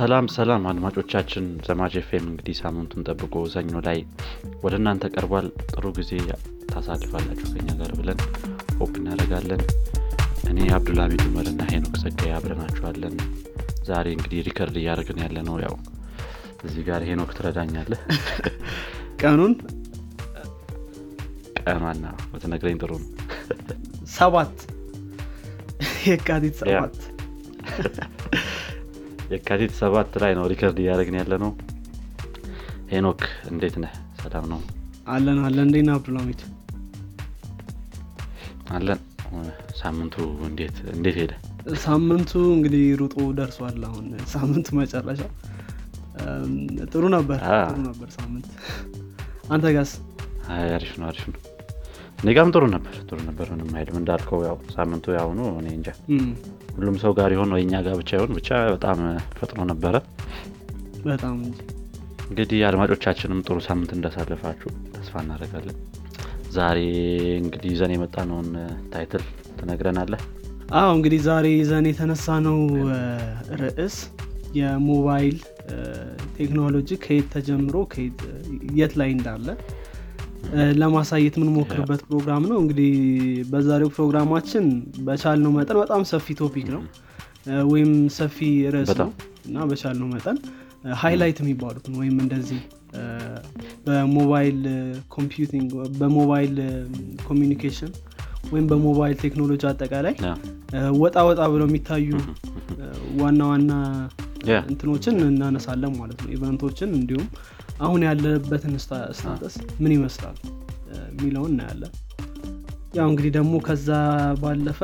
ሰላም አድማጮቻችን ዘማች ኤፍኤም እንግዲህ ሳምንቱን ተጠብቆ ዘኞ ላይ ወደናንተ ቀርቧል። ጥሩ ጊዜ ታሳልፋላችሁ ከኛ ጋር ብለን ሆፕ እናደርጋለን። እኔ አብዱላሚድ ዑመርና ሄኖክ ሰጋይ አብረናችኋለን። ዛሬ እንግዲህ ሪከርድ እያደረግን ያለነው ያው እዚህ ጋር ሄኖክ ትረዳኛለህ። ቀኑን ወተነግረኝ ጥሩ ነው። 7 የካቲት 7 የካቲት 7 ላይ ነው ሪከርድ ያደረግን ያለነው። ሄኖክ እንዴት ነህ? ሰላም ነው? አለን እንዴት ነህ አብዱላሚት? አለን። ሳምንቱ እንዴት ሄደ? ሳምንቱ እንግዲህ ሩጦ ደርሷል። አሁን ሳምንቱ መጨረሻ ጥሩ ነበር ሳምንት። አንተ ጋርስ? አሪፍ ነው። ነገም ጥሩ ነበር ምንም አይደለም። እንዳልከው ያው ሳምንቱ ያው ነው እኔ እንጃ ሁሉም ሰው ጋር ይሆን ወይኛ ጋር ብቻ ይሆን ብቻ በጣም ፈጥኖ ነበር በጣም እንጂ። እንግዲህ አድማጮቻችንም ጥሩ ሳምንት እንዳሳለፋችሁ ተስፋ እናደርጋለን። ዛሬ እንግዲህ ዘኔ የመጣነው ታይትል ተነግረናለህ። አዎ እንግዲህ ዛሬ ዘኔ ተነሳነው ርዕስ የሞባይል ቴክኖሎጂ ከየት ተጀምሮ ከየት ላይ እንዳለ ለማሳየት ምን ሞክርበት ፕሮግራም ነው። እንግዲህ በዛሬው ፕሮግራማችን በቻልነው መጠን በጣም ሰፊ ቶፒክ ነው ወይም ሰፊ ርዕስ ነው እና በቻልነው መጠን ሃይላይት የሚባሉት ወይም እንደዚህ በሞባይል ኮምፒዩቲንግ በሞባይል ኮሚኒኬሽን ወይም በሞባይል ቴክኖሎጂ አጠቃላይ ወጣ ብለው የሚታዩ ዋና እንትኖችን እናነሳለን ማለት ነው። ኢቨንቶችን እንዲሁም አሁን ያለበትን ስታተስ ምን ይመስላል ሚለውን እናያለን። ያው እንግዲህ ደግሞ ከዛ ባለፈ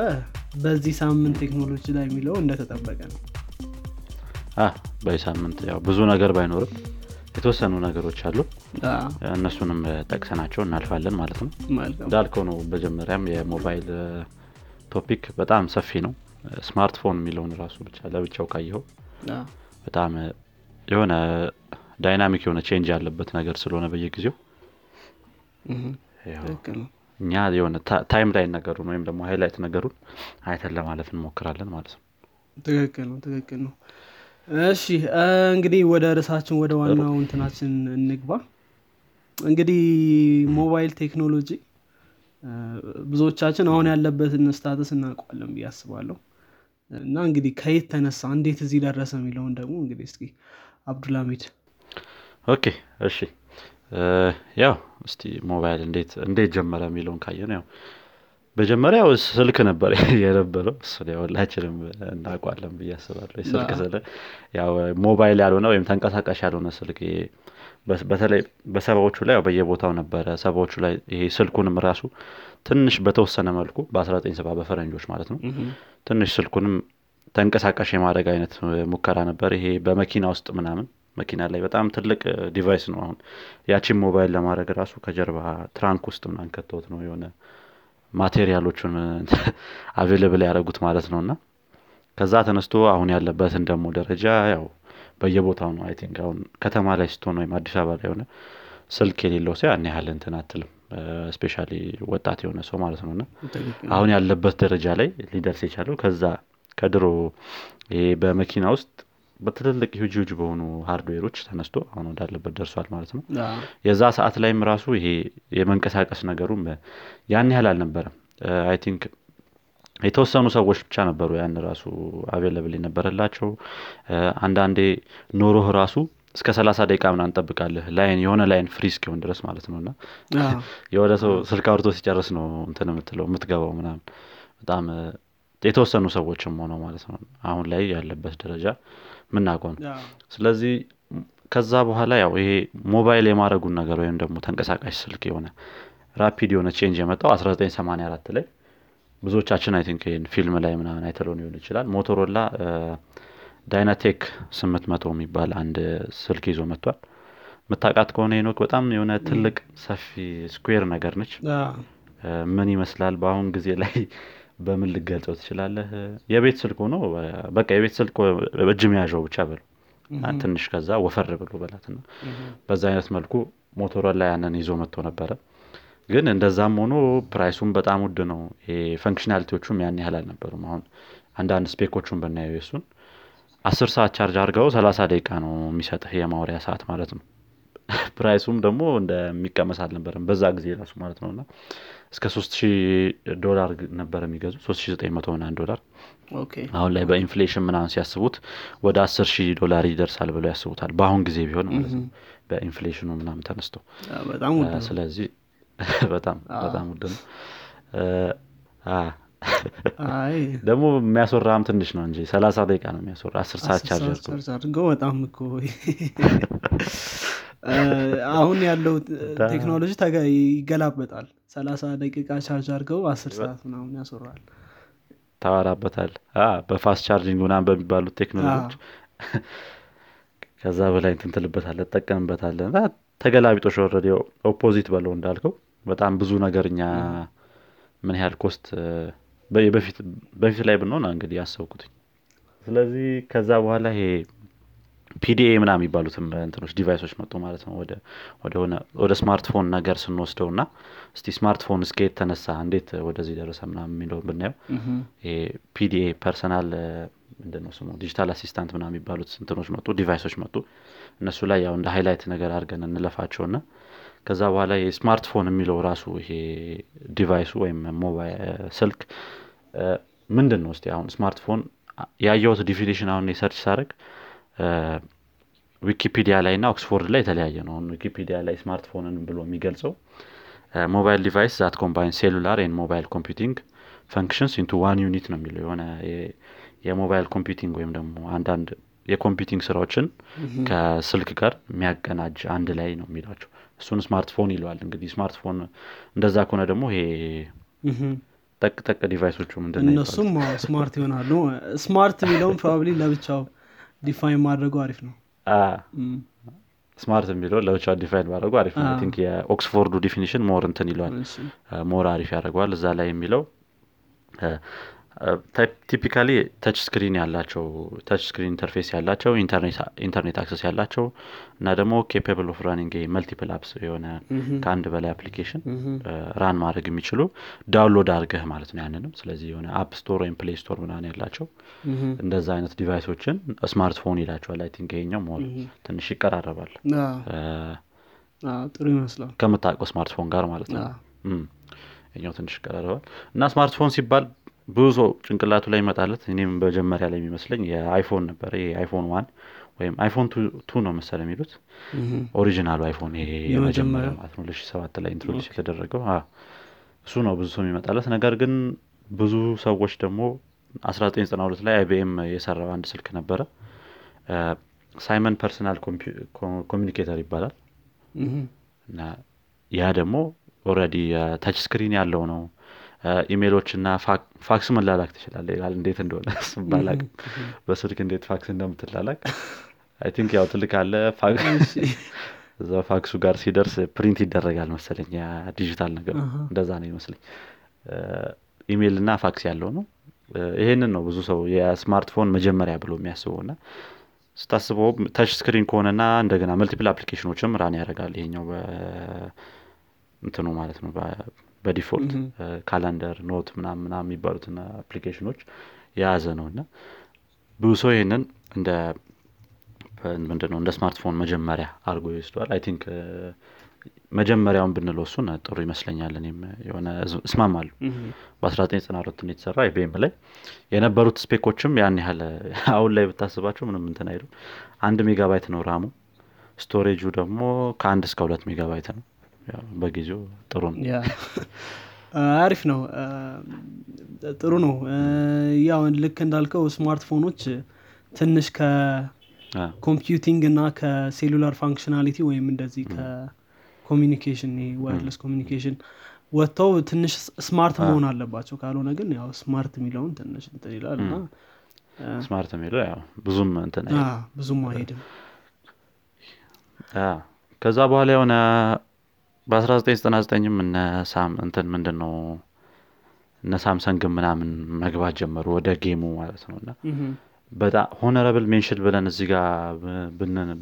በዚህ ሳምንት ቴክኖሎጂ ላይ ሚለው እንደተጠበቀ ነው። በሳምንት ያው ብዙ ነገር ባይኖርም የተወሰኑ ነገሮች አሉ። እነሱንም ጠቅሰናቸው እናልፋለን ማለት ነው። ዳልከው ነው በመጀመሪያም የሞባይል ቶፒክ በጣም ሰፊ ነው። ስማርትፎን ሚለውን ራሱ ብቻ ለብቻው ካየው በጣም የሆነ ዳይናሚክ የሆነ ቼንጅ ያለበት ነገር ስለሆነ በየጊዜው እኛ የሆነ ታይም ላይ ነገሩ ወይም ደግሞ ሃይላይት ነገሩን አይተን ለማለፍ እንሞክራለን ማለት ነው። ትክክል ነው። እሺ እንግዲህ ወደ ርዕሳችን ወደ ዋናው እንትናችን እንግባ። እንግዲህ ሞባይል ቴክኖሎጂ ብዙዎቻችን አሁን ያለበትን ስታተስ እናውቀዋለን ብዬ አስባለሁ እና እንግዲህ ከየት ተነሳ እንዴት እዚህ ደረሰ የሚለውን ደግሞ እንግዲህ እስኪ አብዱላሚድ እሺ ያው እስቲ ሞባይል እንዴት ጀመረ የሚለውን ካየን ያው በመጀመሪያው ስልክ ነበር የነበረው። እሱን ያው ሁላችንም እናውቀዋለን ብዬ አስባለሁ። ስልክ ስለ ያው ሞባይል ያልሆነ ወይም ተንቀሳቃሽ ያልሆነ ስልክ በተለይ በሰባዎቹ ላይ ያው በየቦታው ነበረ። ሰባዎቹ ላይ ይሄ ስልኩንም ራሱ ትንሽ በተወሰነ መልኩ በ1970 በፈረንጆች ማለት ነው ትንሽ ስልኩንም ተንቀሳቃሽ የማድረግ አይነት ሙከራ ነበር። ይሄ በመኪና ውስጥ ምናምን መኪና ላይ በጣም ትልቅ ዲቫይስ ነው። አሁን ያቺን ሞባይል ለማድረግ ራሱ ከጀርባ ትራንክ ውስጥ ምናምን ከተውት ነው የሆነ ማቴሪያሎቹን አቬሌብል ያደረጉት ማለት ነውና ከዛ ተነስቶ አሁን ያለበትን ደግሞ ደረጃ ያው በየቦታው ነው። አይ ቲንክ አሁን ከተማ ላይ ስትሆን ወይም አዲስ አበባ ላይ ሆነ ስልክ የሌለው ሰው ያን ያህል እንትን አትልም ስፔሻሊ ወጣት የሆነ ሰው ማለት ነውና አሁን ያለበት ደረጃ ላይ ሊደርስ የቻለው ከዛ ከድሮ ይሄ በመኪና ውስጥ በትልልቅ ሂጅ በሆኑ ሃርድዌሮች ተነስቶ አሁን እንዳለበት ደርሷል ማለት ነው። የዛ ሰዓት ላይም ራሱ ይሄ የመንቀሳቀስ ነገሩም ያን ያህል አልነበረም። አይ ቲንክ የተወሰኑ ሰዎች ብቻ ነበሩ ያን ራሱ አቬሌብል የነበረላቸው። አንዳንዴ ኖሮህ ራሱ እስከ 30 ደቂቃ ምናምን ጠብቃለህ የሆነ ላይን ፍሪዝ ኪውን ድረስ ማለት ነውና የወደ ሰው ስልክ አውርቶ ሲጨርስ ነው እንትን የምትገባው ምናምን በጣም የተወሰኑ ሰዎችም ሆነው ማለት ነው አሁን ላይ ያለበት ደረጃ ምናቆም። ስለዚህ ከዛ በኋላ ያው ይሄ ሞባይል የማረጉን ነገር ወይም ደግሞ ተንቀሳቃሽ ስልክ የሆነ ራፒድ የሆነ ቼንጅ የመጣው 1984 ላይ ብዙዎቻችን አይ ቲንክ ፊልም ላይ ምናምን አይተሎን ይሆን ይችላል። ሞቶሮላ ዳይናቴክ 800 የሚባል አንድ ስልክ ይዞ መጥቷል። መታቃት ከሆነ ሄኖክ በጣም የሆነ ትልቅ ሰፊ ስኩዌር ነገር ነች። ምን ይመስላል በአሁን ጊዜ ላይ በምን ልገልጸው ትችላለህ? የቤት ስልክ ሆኖ በቃ የቤት ስልክ በእጅም ያዣው ብቻ በሉ ትንሽ ከዛ ወፈር ብሎ በላትና በዛ አይነት መልኩ ሞቶሮላ ያንን ይዞ መጥቶ ነበረ። ግን እንደዛም ሆኖ ፕራይሱም በጣም ውድ ነው። ይሄ ፈንክሽናሊቲዎቹም ያን ያህል አልነበሩም። አሁን አንዳንድ ስፔኮቹን በእናየው የሱን 10 ሰዓት ቻርጅ አድርገው 30 ደቂቃ ነው የሚሰጥህ የማውሪያ ሰዓት ማለት ነው። ፕራይሱም ደግሞ እንደሚቀመስ አልነበረም በዛ ጊዜ ራሱ ማለት ነውና እስከ $3000 ነበር የሚገዙ $3901። ኦኬ አሁን ላይ በኢንፍሌሽን ምናን ሲያስቡት ወደ $10000 ይደርሳል ብለው ያስቡታል በአሁን ጊዜ ቢሆን ማለት ነው በኢንፍሌሽኑ ምናም ተነስተው በጣም ውድ ነው። ስለዚህ በጣም ውድ ነው። አይ ደሞ የሚያስወራም ትንሽ ነው እንጂ 30 ደቂቃ ነው የሚያስወራ 10 ሰዓት ቻርጅ አድርጎ በጣም እኮ አሁን ያለው ቴክኖሎጂ ይገላበጣል። 30 ደቂቃ ቻርጅ አድርገው 10 ሰዓት ነው የሚያስወራል ታወራበታል በፋስት ቻርጂንግ እና በሚባሉት ቴክኖሎጂ ከዛ በላይ እንትልበታል ተጠቀምበታል እና ተገላቢጦሽ ኦሬዲ ኦፖዚት ባለው እንዳልከው በጣም ብዙ ነገርኛ ምን ያህል ኮስት በፊት ላይ ብንሆን እንግዲህ ያሰብኩትኝ። ስለዚህ ከዛ በኋላ ይሄ PDA ምናም ይባሉት እንትኖች ዲቫይሶች መጥቶ ማለት ነው ወደ ስማርትፎን ነገር ስንወስደውና እስቲ ስማርትፎን ስኬት ተነሳ እንዴት ወደዚህ ደረሰ ምናም እንደው ብናየው ይሄ PDA ፐርሰናል እንደነው ስሙ ዲጂታል አሲስታንት ምናም ይባሉት እንትኖች መጥቶ ዲቫይሶች መጥቶ እነሱ ላይ ያው እንደ ሃይላይት ነገር አድርገን እንለፋቸውና ከዛ በኋላ የስማርትፎን የሚለው ራሱ ይሄ ዲቫይስ ወይም ሞባይል ስልክ ምንድነው እስቲ አሁን ስማርትፎን ያየሁት ዲፊኒሽን አሁን ሪሰርች ሳደርግ ዊኪፒዲያ ላይ እና ኦክስፎርድ ላይ ተለያየ ነው። ዊኪፒዲያ ላይ ስማርትፎንን ብሎ የሚገልጸው ሞባይል ዲቫይስ that combines cellular and mobile computing functions into one unit ነው የሚለው የሆነ የሞባይል ኮምፒዩቲንግ ወይም ደግሞ አንድ የኮምፒዩቲንግ ስራዎችን ከስልክ ጋር የሚያቀናጅ አንድ ላይ ነው የሚላቸው እሱን ስማርትፎን ይሏል። እንግዲህ ስማርትፎን እንደዛ ከሆነ ደግሞ ይሄ ጠቅጠቅ ዲቫይሶቹ ምንድነው እነሱም ስማርት ይሆናሉ። ስማርት ቢለውን ፕሮባብሊ ለብቻው ዲፋይን ማድረጉ አሪፍ ነው። ስማርት ቢለው ለብቻው ዲፋይን ማድረጉ አሪፍ ነው። አይ ቲንክ የኦክስፎርዱ ዲፊኒሽን ሞር እንትን ይሏል ሞር አሪፍ ያደርገዋል። እዛ ላይ የሚለው ቲፒካሊ ተች ስክሪን ኢንተርፌስ ያላቸው ኢንተርኔት አክሰስ ያላቸው እና ደግሞ capable of running multiple apps የሆነ ከአንድ በላይ አፕሊኬሽን ራን ማድረግ የሚችሉ ዳውንሎድ አድርገህ ማለት ነው ያንንም ስለዚህ የሆነ አፕ ስቶር ወይም ፕሌይ ስቶር ምናምን ያላቸው እንደዛ አይነት ዲቫይሶችን ስማርትፎን ይላቸዋል። አይ ቲንክ ይሄኛው ሞል ትንሽ ይቀራረባል ጥሩ ይመስላል ከምታውቀው ስማርትፎን ጋር ማለት ነው ይሄኛው ትንሽ ይቀራረባል እና ስማርትፎን ሲባል ብዙ ጭንቅላቱ ላይ መጣለት እኔም በመጀመሪያ ላይ የሚመስለኝ የአይፎን ነበር የአይፎን 1 ወይም አይፎን 2 ነው መሰለኝ የሚሉት ኦሪጂናሉ አይፎን ይሄ የመጀመሪያው 2007 ላይ ኢንትሮዲዩስ የተደረገው እሱ ነው ብዙ ሰው የሚመጣለት። ነገር ግን ብዙ ሰዎች ደግሞ 1992 ላይ IBM የሰራው አንድ ስልክ ነበር ሳይመን ፐርሰናል ኮሚኒኬተር ይባላል እና ያ ደግሞ ኦሬዲ ታች ስክሪን ያለው ነው ኢሜሎችና ፋክስ መላላክ ትችላለህ ይላል እንዴት እንደሆነ ባላቅ በስልክ እንዴት ፋክስ እንደምትላላክ አይ ቲንክ ያው ትልካለ ፋክስ እዛ ፋክሱ ጋር ሲደርስ ፕሪንት ይደረጋል መሰለኝ ያ ዲጂታል ነገር እንደዛ ነው ይመስለኝ ኢሜልና ፋክስ ያለው ነው። ይሄንን ነው ብዙ ሰው የስማርትፎን መጀመሪያ ብሎ የሚያስበውና ስታስበው ታች ስክሪን ከሆነና እንደገና መልቲፕል አፕሊኬሽኖችም ራን ያደርጋል ይሄኛው እንትኑ ማለት ነው በዲፎልት ካላንደር ኖት ምናምን የሚባሉትና አፕሊኬሽኖች ያዘ ነውና ብዙ ሰው ይሄንን እንደ ስማርትፎን መጀመሪያ አርጎ ይወስዷል። አይ ቲንክ መጀመሪያውን ብንለውሱን ጥሩ ይመስለኛል እኔም የሆነ እስማማለሁ። በ1992 ነው የተሰራ IBM ላይ የነበሩት ስፔኮችም ያን ያህል አሁን ላይ ብታስባቸው ምንም እንትን አይደለም 1 ሜጋባይት ነው ራሙ ስቶሬጁ ደግሞ ከ1 እስከ 2 ሜጋባይት ነው ያው በጊዜው ጥሩ ነው አሪፍ ነው ጥሩ ነው። ያው ልክ እንዳልከው ስማርትፎኖች ትንሽ ከኮምፒዩቲንግ እና ከሴሉላር ፋንክሽናሊቲ ወይም እንደዚህ ከኮሚኒኬሽን ዋየርለስ ኮሚኒኬሽን ወጥተው ትንሽ ስማርት መሆን አለባቸው ካልሆነ ግን ያው ስማርት የሚለውን ትንሽ እንትን ይላልና ስማርት የሚለው ያው ብዙም እንትን ብዙም አይደለም ከዛ በኋላ የሆነ በ1999 እና ሳምንትን ምንድነው እና ሳምሰንግ ምናምን መግባት ጀመሩ ወደ ጌሙ ማለት ነውና በጣም ሆነራብል ሜንሽን ብለን እዚህ ጋር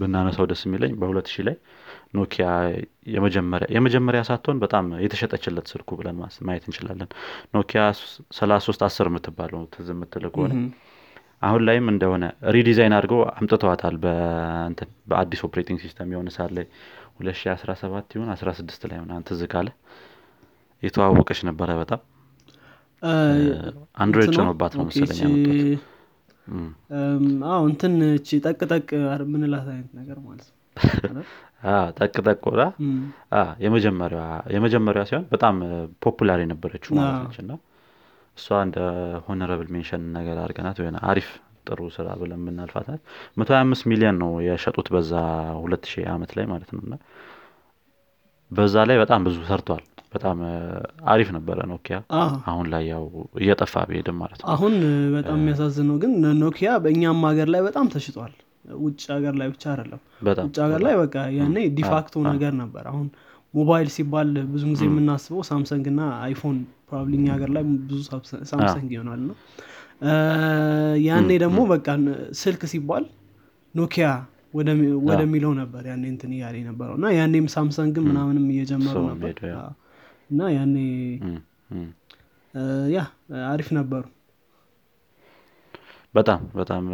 ብናነሳው ደስ የሚለኝ በ2000 ላይ ኖኪያ የመጀመሪያ ሳትሆን በጣም የተሸጠችለት ስልኩ ብለን ማየት እንችላለን። ኖኪያ 3310 የምትባለው ትዝ የምትልከው አሁን ላይም እንደሆነ ሪዲዛይን አድርገው አምጥተዋታል በአዲስ ኦፕሬቲንግ ሲስተም የሆነ ሳል ላይ 2017 ይሁን 16 ላይ ምናምን ተዝካለ የተዋወቀሽ ነበር። በጣም አንድሮይድ ጨምባት ነው መሰለኝ አመጣው። እንትን እቺ ጠቅጠቅ ምንላት አይነት ነገር ማለት ነው። ጠቅጠቅ ወራ የመጀመሪያው ሲሆን በጣም ፖፑላር የነበረችው ማለት ነችና እሷ እንደ ሆነራብል ሜንሽን ነገር አድርገናት ወይና አሪፍ ጥሩ ስራ ብለን እናልፋታለን። 125 ሚሊዮን ነው የሸጡት በዛ 2000 ዓመት ላይ ማለት ነውና በዛ ላይ በጣም ብዙ ሰርቷል። በጣም አሪፍ ነበር ኖኪያ። አሁን ላይ ያው እየጠፋ ቢሄድም ማለት ነው። አሁን በጣም የሚያሳዝነው ግን ኖኪያ በእኛም ሀገር ላይ በጣም ተሽጧል። ውጭ ሀገር ላይ ብቻ አይደለም፣ ውጭ ሀገር ላይ በቃ ያኔ ዲፋክቶ ነገር ነበር። አሁን ሞባይል ሲባል ብዙ ጊዜ የምናስበው ሳምሰንግ እና አይፎን ፕሮባብሊ ሀገር ላይ ብዙ ሳምሰንግ ይሆናል ነው። ያኔ ደግሞ በቃ ስልክ ሲባል ኖኪያ ወደ ሚለው ነበር ያኔ እንትን ያለ ነበርውና ያኔም ሳምሰንግ ምናምንም እየጀመሩ ነበር እና ያኔ ያ አሪፍ ነበር በጣም በጣም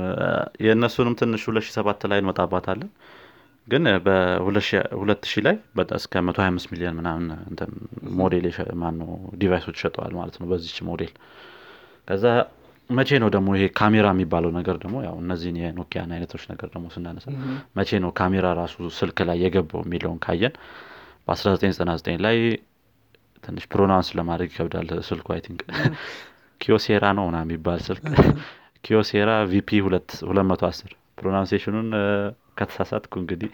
የነሱንም ትንሽ 2007 ላይ እንመጣባታለን። ግን በ2000 ላይ በጣም እስከ 125 ሚሊዮን ምናምን እንትን ሞዴል ማነው ዲቫይሶች ሸጠዋል ማለት ነው በዚች ሞዴል። ከዛ መቼ ነው ደግሞ ይሄ ካሜራ የሚባለው ነገር ደግሞ ያው እነዚህን የኖኪያ አይነቶች ነገር ደግሞ ስናነሳ መቼ ነው ካሜራ ራሱ ስልክ ላይ የገባው ሚሊዮን ካየን በ1999 ላይ ትንሽ ፕሮናንስ ለማድረግ ይከብዳል ስልኩ አይ ቲንክ ኪዮሴራ ነው እና የሚባል ስልክ ኪዮሴራ ቪፒ 210 ፕሮናንሴሽኑን ከተሳሳትኩ እንግዲህ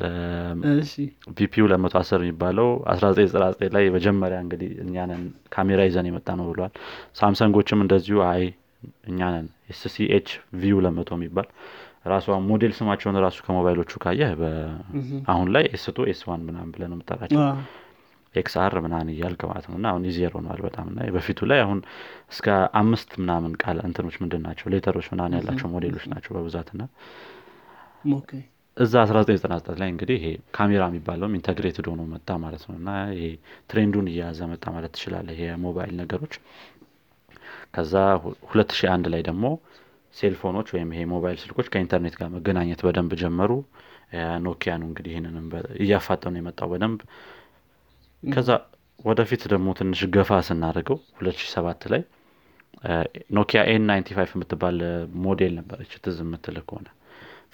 ለእሺ ቪፒ 210 የሚባለው 1999 ላይ መጀመሪያ እንግዲህ እኛን ካሜራ ይዘን የመጣ ነው ብሏል። ሳምሰንጎችም እንደዚሁ አይ እኛን SCH view 200 የሚባል ራሱ ሞዴል ስማቸውን ራሱ ከሞባይሎቹ ካየ አሁን ላይ S2 S1 ምናምን ብለን ነው የምንጠራቸው XR ምናምን ይያል ከማለት ነውና አሁን ዜሮ ነው በጣምና በፊቱ ላይ አሁን እስከ 5 ምናምን ቃል እንትኖች ምንድናቸው ሌተሮች ምናምን ያላቸው ሞዴሎች ናቸው በብዛትና ኦኬ እዛ 1999 ላይ እንግዲህ ይሄ ካሜራ የሚባለውም ኢንተግሬትድ ሆኖ መጣ ማለት ነውና ይሄ ትሬንዱን እያዘ መጣ ማለት ይችላል ይሄ ሞባይል ነገሮች። ከዛ 2001 ላይ ደግሞ ሴልፎኖች ወይም ይሄ ሞባይል ስልኮች ከኢንተርኔት ጋር መገናኘት በደንብ ጀመሩ። ኖኪያ ነው እንግዲህ ይሄንንም እያፋጠነ የመጣው በደንብ። ከዛ ወደፊት ደግሞ ትንሽ ገፋ ስናደርገው 2007 ላይ ኖኪያ A95 የምትባል ሞዴል ነበረች ትዝ የምትልህ ከሆነ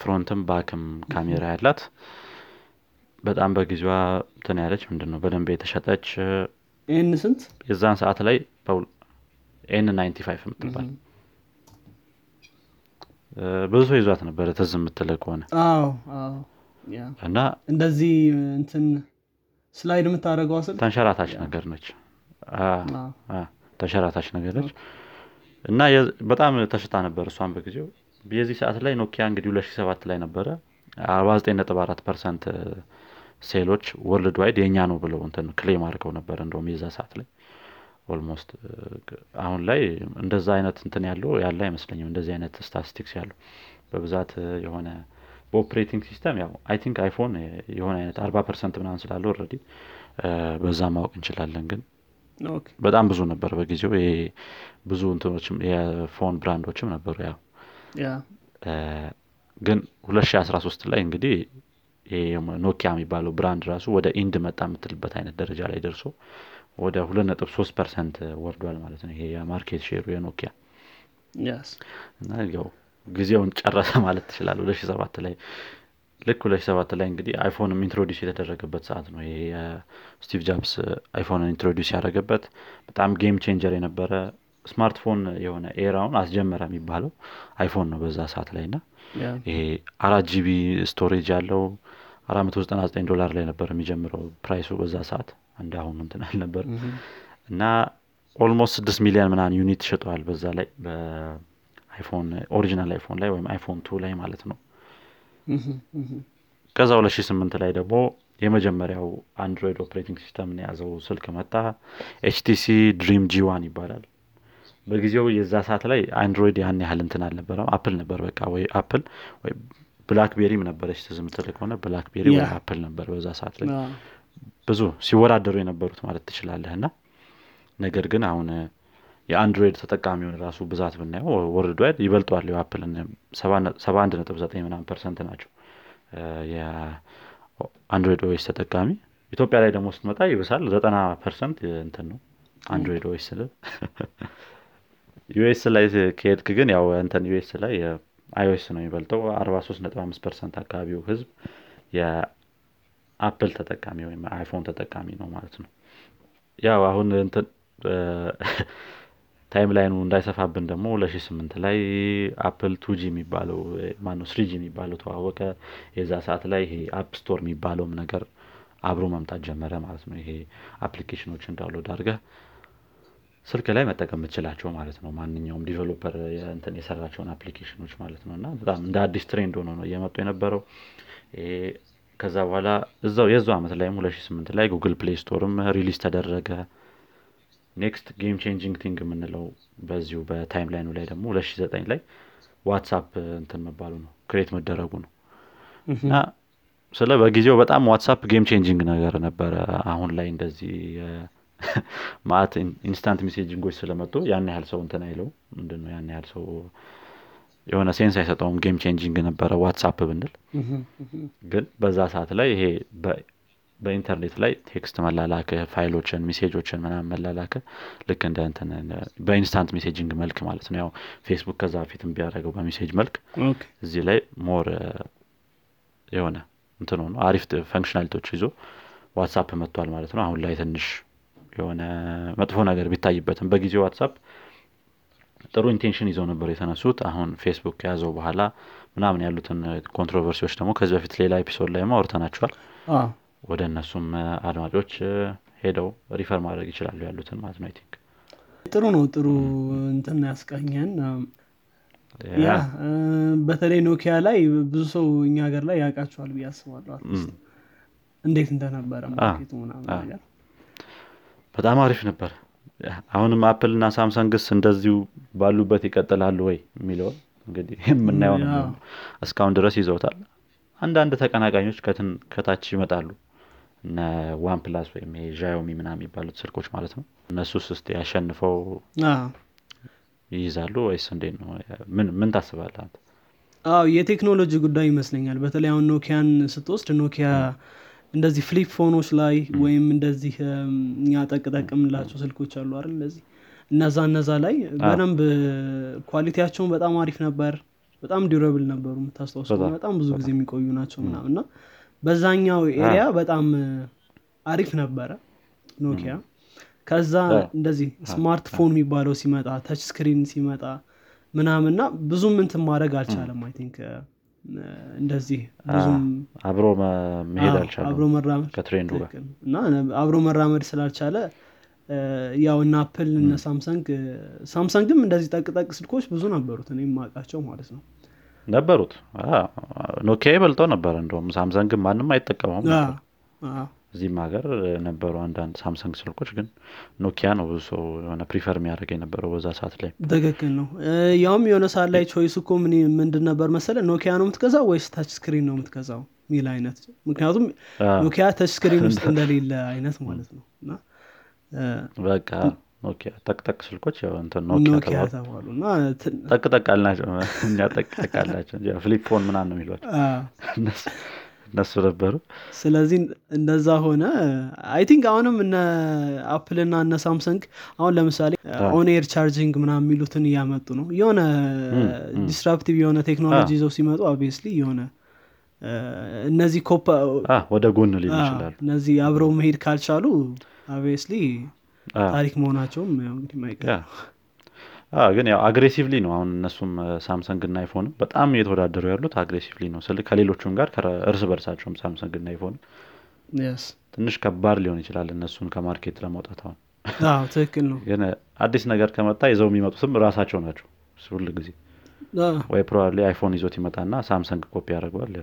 ፍሮንትም ባክም ካሜራ ያላት በጣም በጊዜዋ እንትን ያለች ምንድነው በደንብ የተሸጠች ኤን ስንት የዛን ሰዓት ላይ A95 የምትባል ብዙ ሰው ይዟት ነበር ትዝ የምትልህ ከሆነ እና እንደዚህ እንትን ስላይድ የምታደርገው አሰል ተንሸራታች ነገር ነች። ተንሸራታች ነገር ነች እና በጣም ተሽጣ ነበር እሷን በጊዜው። በዚህ ሰዓት ላይ ኖኪያ እንግዲህ 2007 ላይ ነበረ 49.4% ሴሎች ወርልድ ዋይድ የኛ ነው ብለው እንትን ክሌም አድርገው ነበር እንደውም የዛ ሰዓት ላይ ኦልሞስት። አሁን ላይ እንደዛ አይነት እንትን ያለ አይመስለኝም እንደዚህ አይነት ስታቲስቲክስ ያለው በብዛት የሆነ በኦፕሬቲንግ ሲስተም ያው አይ ቲንክ አይፎን የሆነ አይነት 40% ምናምን ስላለው ኦሬዲ በዛ ማወቅ እንችላለን። ግን ኦኬ በጣም ብዙ ነበር በጊዜው ይሄ ብዙ እንትኖችም የፎን ብራንዶችም ነበሩ ያው ግን 2013 ላይ እንግዲህ ኖኪያ የሚባለው ብራንድ ራሱ ወደ ኢንድ መጣ የምትልበት አይነት ደረጃ ላይ ደርሶ ወደ 2.3% ወርዷል ማለት ነው ይሄ የማርኬት ሼሩ የኖኪያ እና ያው ጊዜውን ጨረሰ ማለት ይችላል። 2007 ላይ ልክ 2007 ላይ እንግዲህ አይፎንም ኢንትሮዲዩስ የተደረገበት ሰዓት ነው ይሄ ስቲቭ ጃብስ አይፎንን ኢንትሮዲዩስ ያደረገበት በጣም ጌም ቼንጀር የነበረ ስማርትፎን የሆነ ኤራውን አስጀመረ የሚባለው አይፎን ነው በዛ ሰዓት ላይና ይሄ 4GB ስቶሬጅ ያለው $499 ላይ ነበር የሚጀምረው ፕራይሱ በዛ ሰዓት እንዳሁን እንትን አልነበር እና ኦልሞስት 6 ሚሊዮን ምናምን ዩኒት ሸጧል በዛ ላይ አይፎን ኦሪጅናል አይፎን ላይ ወይም አይፎን 2 ላይ ማለት ነው። ከዛ 2008 ላይ ደግሞ የመጀመሪያው አንድሮይድ ኦፕሬቲንግ ሲስተም የያዘው ስልክ መጣ HTC Dream G1 ይባላል። በጊዜው የዛ ሰዓት ላይ አንድሮይድ ያን ያህል እንትን አልነበረም አፕል ነበር በቃ ወይ አፕል ወይ ብላክቤሪም ነበረች ትዝ የምትልህ ከሆነ ብላክቤሪ ወይ አፕል ነበር በዛ ሰዓት ላይ ብዙ ሲወዳደሩ የነበሩት ማለት ትችላለህና ነገር ግን አሁን የአንድሮይድ ተጠቃሚውን ራሱ ብዛት ብናየው ወርልድዋይድ ይበልጧል የአፕልን 71.9% ናቸው የአንድሮይድ ኦኤስ ተጠቃሚ። ኢትዮጵያ ላይ ደግሞ ስትመጣ ይብሳል 90% እንትን ነው አንድሮይድ ኦኤስ ላይ። ዩኤስ ላይ ከሄድክ ግን ያው እንትን ዩኤስ ላይ የአይኦኤስ ነው ይበልጠው 43.5% አካባቢው ህዝብ የአፕል ተጠቃሚ ወይም አይፎን ተጠቃሚ ነው ማለት ነው። ያው አሁን እንትን ታይም ላይኑ እንዳይሰፋብን ደግሞ 2008 ላይ አፕል 2G የሚባለው ማነው 3G የሚባለው ተዋወቀ። የዛ ሰዓት ላይ ይሄ አፕ ስቶር የሚባለውም ነገር አብሮ መምጣት ጀመረ ማለት ነው። ይሄ አፕሊኬሽኖችን ዳውንሎድ አድርገህ ስልክ ላይ መጠቀም ትችላቸው ማለት ነው። ማንኛውም ዲቨሎፐር እንትን የሰራቸውን አፕሊኬሽኖች ማለት ነውና በጣም እንደ አዲስ ትሬንድ ሆኖ ነው እየመጣ የነበረው። ከዛ በኋላ እዛው የዛው አመት ላይ 2008 ላይ Google Play Store-ም ሪሊዝ ተደረገ። ኔክስት ጌም ቼንጂንግ ቲንግ የምንለው በዚሁ በታይም ላይኑ ላይ ደግሞ 2009 ላይ WhatsApp እንትን መባሉ ነው ክሬት መደረጉ ነው። እና ስለ በጊዜው በጣም WhatsApp ጌም ቼንጂንግ ነገር ነበር። አሁን ላይ እንደዚህ ማት ኢንስታንት ሜሴጂንጎች ስለመጡ ያን ያህል ሰው እንትን አይለው ምንድነው ያን ያህል ሰው የሆነ ሴንስ አይሰጠውም። ጌም ቼንጂንግ ነበር WhatsApp ብንል ግን በዛ ሰዓት ላይ ይሄ በኢንተርኔት ላይ ቴክስት መላላክ ፋይሎችን ሜሴጆችን ምናምን መላላክ ልክ እንደ እንትን በኢንስታንት ሜሴጂንግ መልክ ማለት ነው። ያው Facebook ከዛ ፊትም ቢያደርገው በሜሴጅ መልክ እዚህ ላይ ሞር የሆነ እንትን ነው አሪፍ ፈንክሽናሊቲዎች ይዞ WhatsApp መጥቷል ማለት ነው። አሁን ላይ ትንሽ የሆነ መጥፎ ነገር ቢታይበትም በጊዜው WhatsApp ጥሩ ኢንቴንሽን ይዞ ነበር የተነሱት። አሁን Facebook ያዘው በኋላ ምናምን ያሉትን ኮንትሮቨርሲዎች ደግሞ ከዚህ በፊት ሌላ ኤፒሶድ ላይ ማውርተናቸዋል። ወደ እነሱም አድማጮች ሄደው ሪፈር ማድረግ ይችላሉ ያሉትን ማለት ነው። አይ ቲንክ ጥሩ ነው ጥሩ እንትን ያስቀኛን። ያ በተለይ ኖኪያ ላይ ብዙ ሰው እኛ ሀገር ላይ ያውቃቸዋል ብዬ አስባለሁ። አትሊስት እንዴት እንደነበረ ማርኬቱ ምናምን ነገር በጣም አሪፍ ነበር። አሁንም አፕል እና ሳምሰንግስ እንደዚሁ ባሉበት ይቀጥላሉ ወይ የሚለው እንግዲህ የምናየው ነው። እስካሁን ድረስ ይዘውታል። አንዳንድ ተቀናቃኞች ከታች ይመጣሉ እና OnePlus ወይም Xiaomi ምናምን ይባሉት ስልኮች ማለት ነው። እነሱስ እስቲ ያሸንፈው ይይዛሉ ወይስ እንዴት ነው? ምን ታስባለህ አንተ? አዎ የቴክኖሎጂ ጉዳይ ይመስለኛል። በተለይ አሁን ኖኪያን ስትወስድ ኖኪያ እንደዚህ ፍሊፕ ፎኖች ላይ ወይም እንደዚህ ያጠቅጠቅምላቸው ስልኮች አሉ አይደል? ለዚህ እነዛ ላይ በደንብ ኳሊቲያቸው በጣም አሪፍ ነበር። በጣም ዲዩራብል ነበሩ የምታስተውሱ በጣም ብዙ ጊዜ የሚቆዩ ናቸው ምናምን እና በዛኛው ኤሪያ በጣም አሪፍ ነበረ ኖኪያ። ከዛ እንደዚህ ስማርትፎን የሚባለው ሲመጣ ታች ስክሪን ሲመጣ ምናምን እና ብዙም እንትን ማድረግ አልቻለም። አይ ቲንክ እንደዚህ ብዙም አብሮ መሄድ አልቻለም ከትሬንዱ ጋር እና አብሮ መራመድ ስላልቻለ ያው እና አፕል እና ሳምሰንግም እንደዚህ ጠቅጠቅ ስልኮች ብዙ ነበሩት እኔ ማቃቸው ማለት ነው ነበሩት። ኖኪያ ይበልጠው ነበር እንደውም ሳምሰንግ ማንም አይጠቀመውም ነበር። እዚህም ሀገር ነበሩ አንዳንድ ሳምሰንግ ስልኮች ግን ኖኪያ ነው ብዙ ሰው የሆነ ፕሪፈር የሚያደርገው ነበር በዛ ሰዓት ላይ። ትክክል ነው። ያውም የሆነ ሰዓት ላይ ቾይስ እኮ ምንድን ነበር መሰለህ ኖኪያ ነው የምትገዛው ወይስ ታች ስክሪን ነው የምትገዛው ሚል አይነት። ምክንያቱም ኖኪያ ታች ስክሪን ውስጥ እንደሌለ አይነት ማለት ነውና በቃ ኖኪያ ጠቅጠቅ ስልኮች ያው እንትን ኖኪያ ተባሉና ጠቅጠቃላችሁ እኛ ጠቅጠቃላችሁ ያ ፍሊፕ ፎን ምናምን ነው የሚሏቸው እነሱ ነበሩ። ስለዚህ እንደዛ ሆነ። አይ ቲንክ አሁንም እነ አፕል እና እነ ሳምሰንግ አሁን ለምሳሌ ኦን ኤር ቻርጂንግ ምናምን የሚሉትን እያመጡ ነው። የሆነ ዲስራፕቲቭ የሆነ ቴክኖሎጂ ይዘው ሲመጡ ኦብቪየስሊ የሆነ እነዚህ ኮፓ ወደ ጎን ሊል ይችላል። እነዚህ አብረው መሄድ ካልቻሉ obviously ታሪክ መሆናቸውም ያው እንግዲህ ማይክ ግን ያው አግሬሲቭሊ ነው አሁን እነሱም ሳምሰንግ እና አይፎን በጣም እየተወዳደሩ ያሉት አግሬሲቭሊ ነው ስለ ከሌሎቹም ጋር እርስ በርሳቸውም ሳምሰንግ እና አይፎን yes ትንሽ ከባድ ሊሆን ይችላል እነሱን ከማርኬት ለማውጣት አሁን። ትክክል ነው። ግን አዲስ ነገር ከመጣ ይዘው የሚመጡትም ራሳቸው ናቸው ሁሉ ጊዜ ወይ ፕሮባብሊ አይፎን ይዞት ይመጣና ሳምሰንግ ኮፒ ያደርጋል።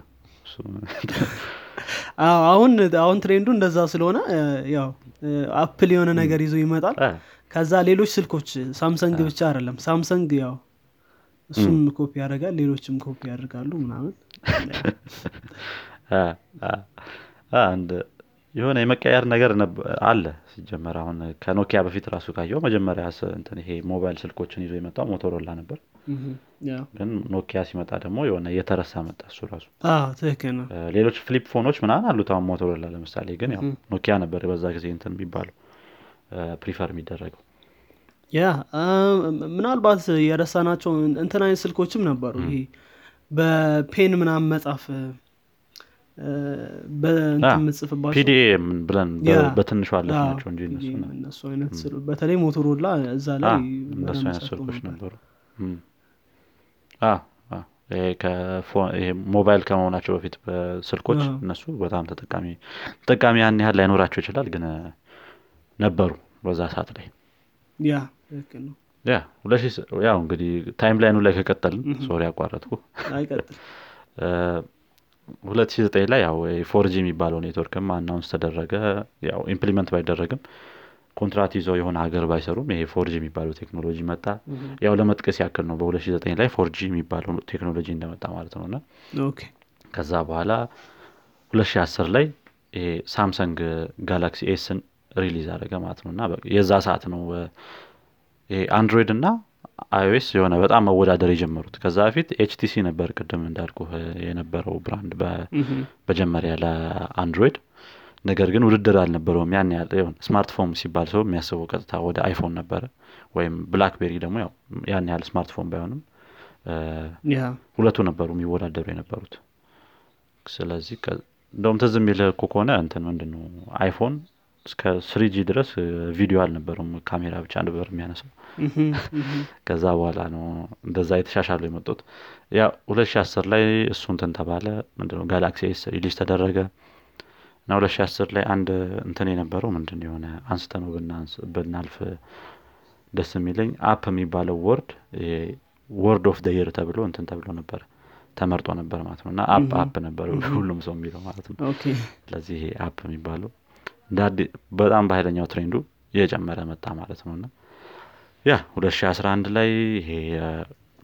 አሁን ትሬንዱ እንደዛ ስለሆነ ያው አፕል የሆነ ነገር ይዞ ይመጣል። ከዛ ሌሎች ስልኮች ሳምሰንግ ብቻ አይደለም ሳምሰንግ ያው እሱም ኮፒ ያደርጋል ሌሎችም ኮፒ ያደርጋሉ ምናምን። አንድ የሆነ የመቀየር ነገር አለ። ሲጀመር አሁን ከኖኪያ በፊት ራሱ ካየው መጀመሪያ እንትን ይሄ ሞባይል ስልኮችን ይዞ የመጣው ሞቶሮላ ነበር። ግን ኖኪያ ሲመጣ ደግሞ የሆነ የተረሳ መጣ እሱ ራሱ። ትክክል ነው። ሌሎች ፍሊፕ ፎኖች ምናምን አሉት አሁን ሞቶሮላ ለምሳሌ። ግን ያው ኖኪያ ነበር በዛ ጊዜ እንትን የሚባለው ፕሪፈር የሚደረገው። ያ ምናልባት የረሳናቸው እንትን አይነት ስልኮችም ነበሩ። ይሄ በፔን ምናምን መጻፍ በእንትምጽፍባቸው PDM ብለን በትንሹ አለፍናቸው እንጂ እነሱ አይነት ስሩ በተለይ ሞቶሮላ እዛ ላይ እነሱ አይነት ስልኮች ነበሩ። ከፎን ሞባይል ከመሆናቸው በፊት በስልኮች እነሱ በጣም ተጠቃሚ ያን ያህል ላይኖራቸው ይችላል፣ ግን ነበሩ በዛ ሰዓት ላይ። ያ እኮ ነው። ያ ሁለሽ ያው እንግዲህ ታይም ላይኑ ላይ ከቀጠልን ሶሪ አቋረጥኩ አይቀጥል 2009 ላይ ያው 4G የሚባለው ኔትወርክም አናውንስ ተደረገ። ያው ኢምፕሊመንት ባይደረግም ኮንትራክት ይዘው የሆነ ሀገር ባይሰሩም ይሄ 4G የሚባለው ቴክኖሎጂ መጣ። ያው ለመጥቀስ ያክል ነው በ2009 ላይ 4G የሚባለው ቴክኖሎጂ እንደመጣ ማለት ነውና ኦኬ። ከዛ በኋላ 2010 ላይ ይሄ Samsung Galaxy S ሪሊዝ አደረገ ማለት ነውና የዛ ሰዓት ነው ይሄ Android እና iOS የሆነ በጣም መወዳደር የጀመሩት። ከዛ በፊት HTC ነበር ቀደም እንዳልኩህ የነበረው ብራንድ በመጀመሪያ ለAndroid። ነገር ግን ውድድር አልነበረውም ያን ያህል። ስማርትፎን ሲባል ሰው የሚያስበው ቀጥታ ወደ iPhone ነበር ወይም BlackBerry ደግሞ ያው ያን ያህል ስማርትፎን ባይሆንም ሁለቱ ነበሩ የሚወዳደሩ የነበሩት። ስለዚህ እንደውም ተዝም ይልህ ከሆነ እንትን ምንድነው iPhone እስከ 3G ድረስ ቪዲዮ አልነበረም ካሜራ ብቻ ነበር የሚያነሳው። ከዛ በኋላ ነው እንደዛ የተሻሻሉ የመጡት። ያ 2010 ላይ እሱን ተንተባለ ምንድነው Galaxy S ሪሊዝ ተደረገ። እና 2010 ላይ አንድ እንትን የነበረው ምንድነው የሆነ አንስተነው ብናልፍ ደስ የሚለኝ አፕ የሚባለው ወርድ ኦፍ ዘ ይር ተብሎ እንትን ተብሎ ነበር ተመርጦ ነበር ማለት ነውና አፕ ነበር ሁሉም ሰው የሚለው ማለት ነው። ኦኬ። ስለዚህ አፕ የሚባለው በጣም በኃይለኛው ትሬንዱ እየጨመረ መጣ ማለት ነውና ያ 2011 ላይ ይሄ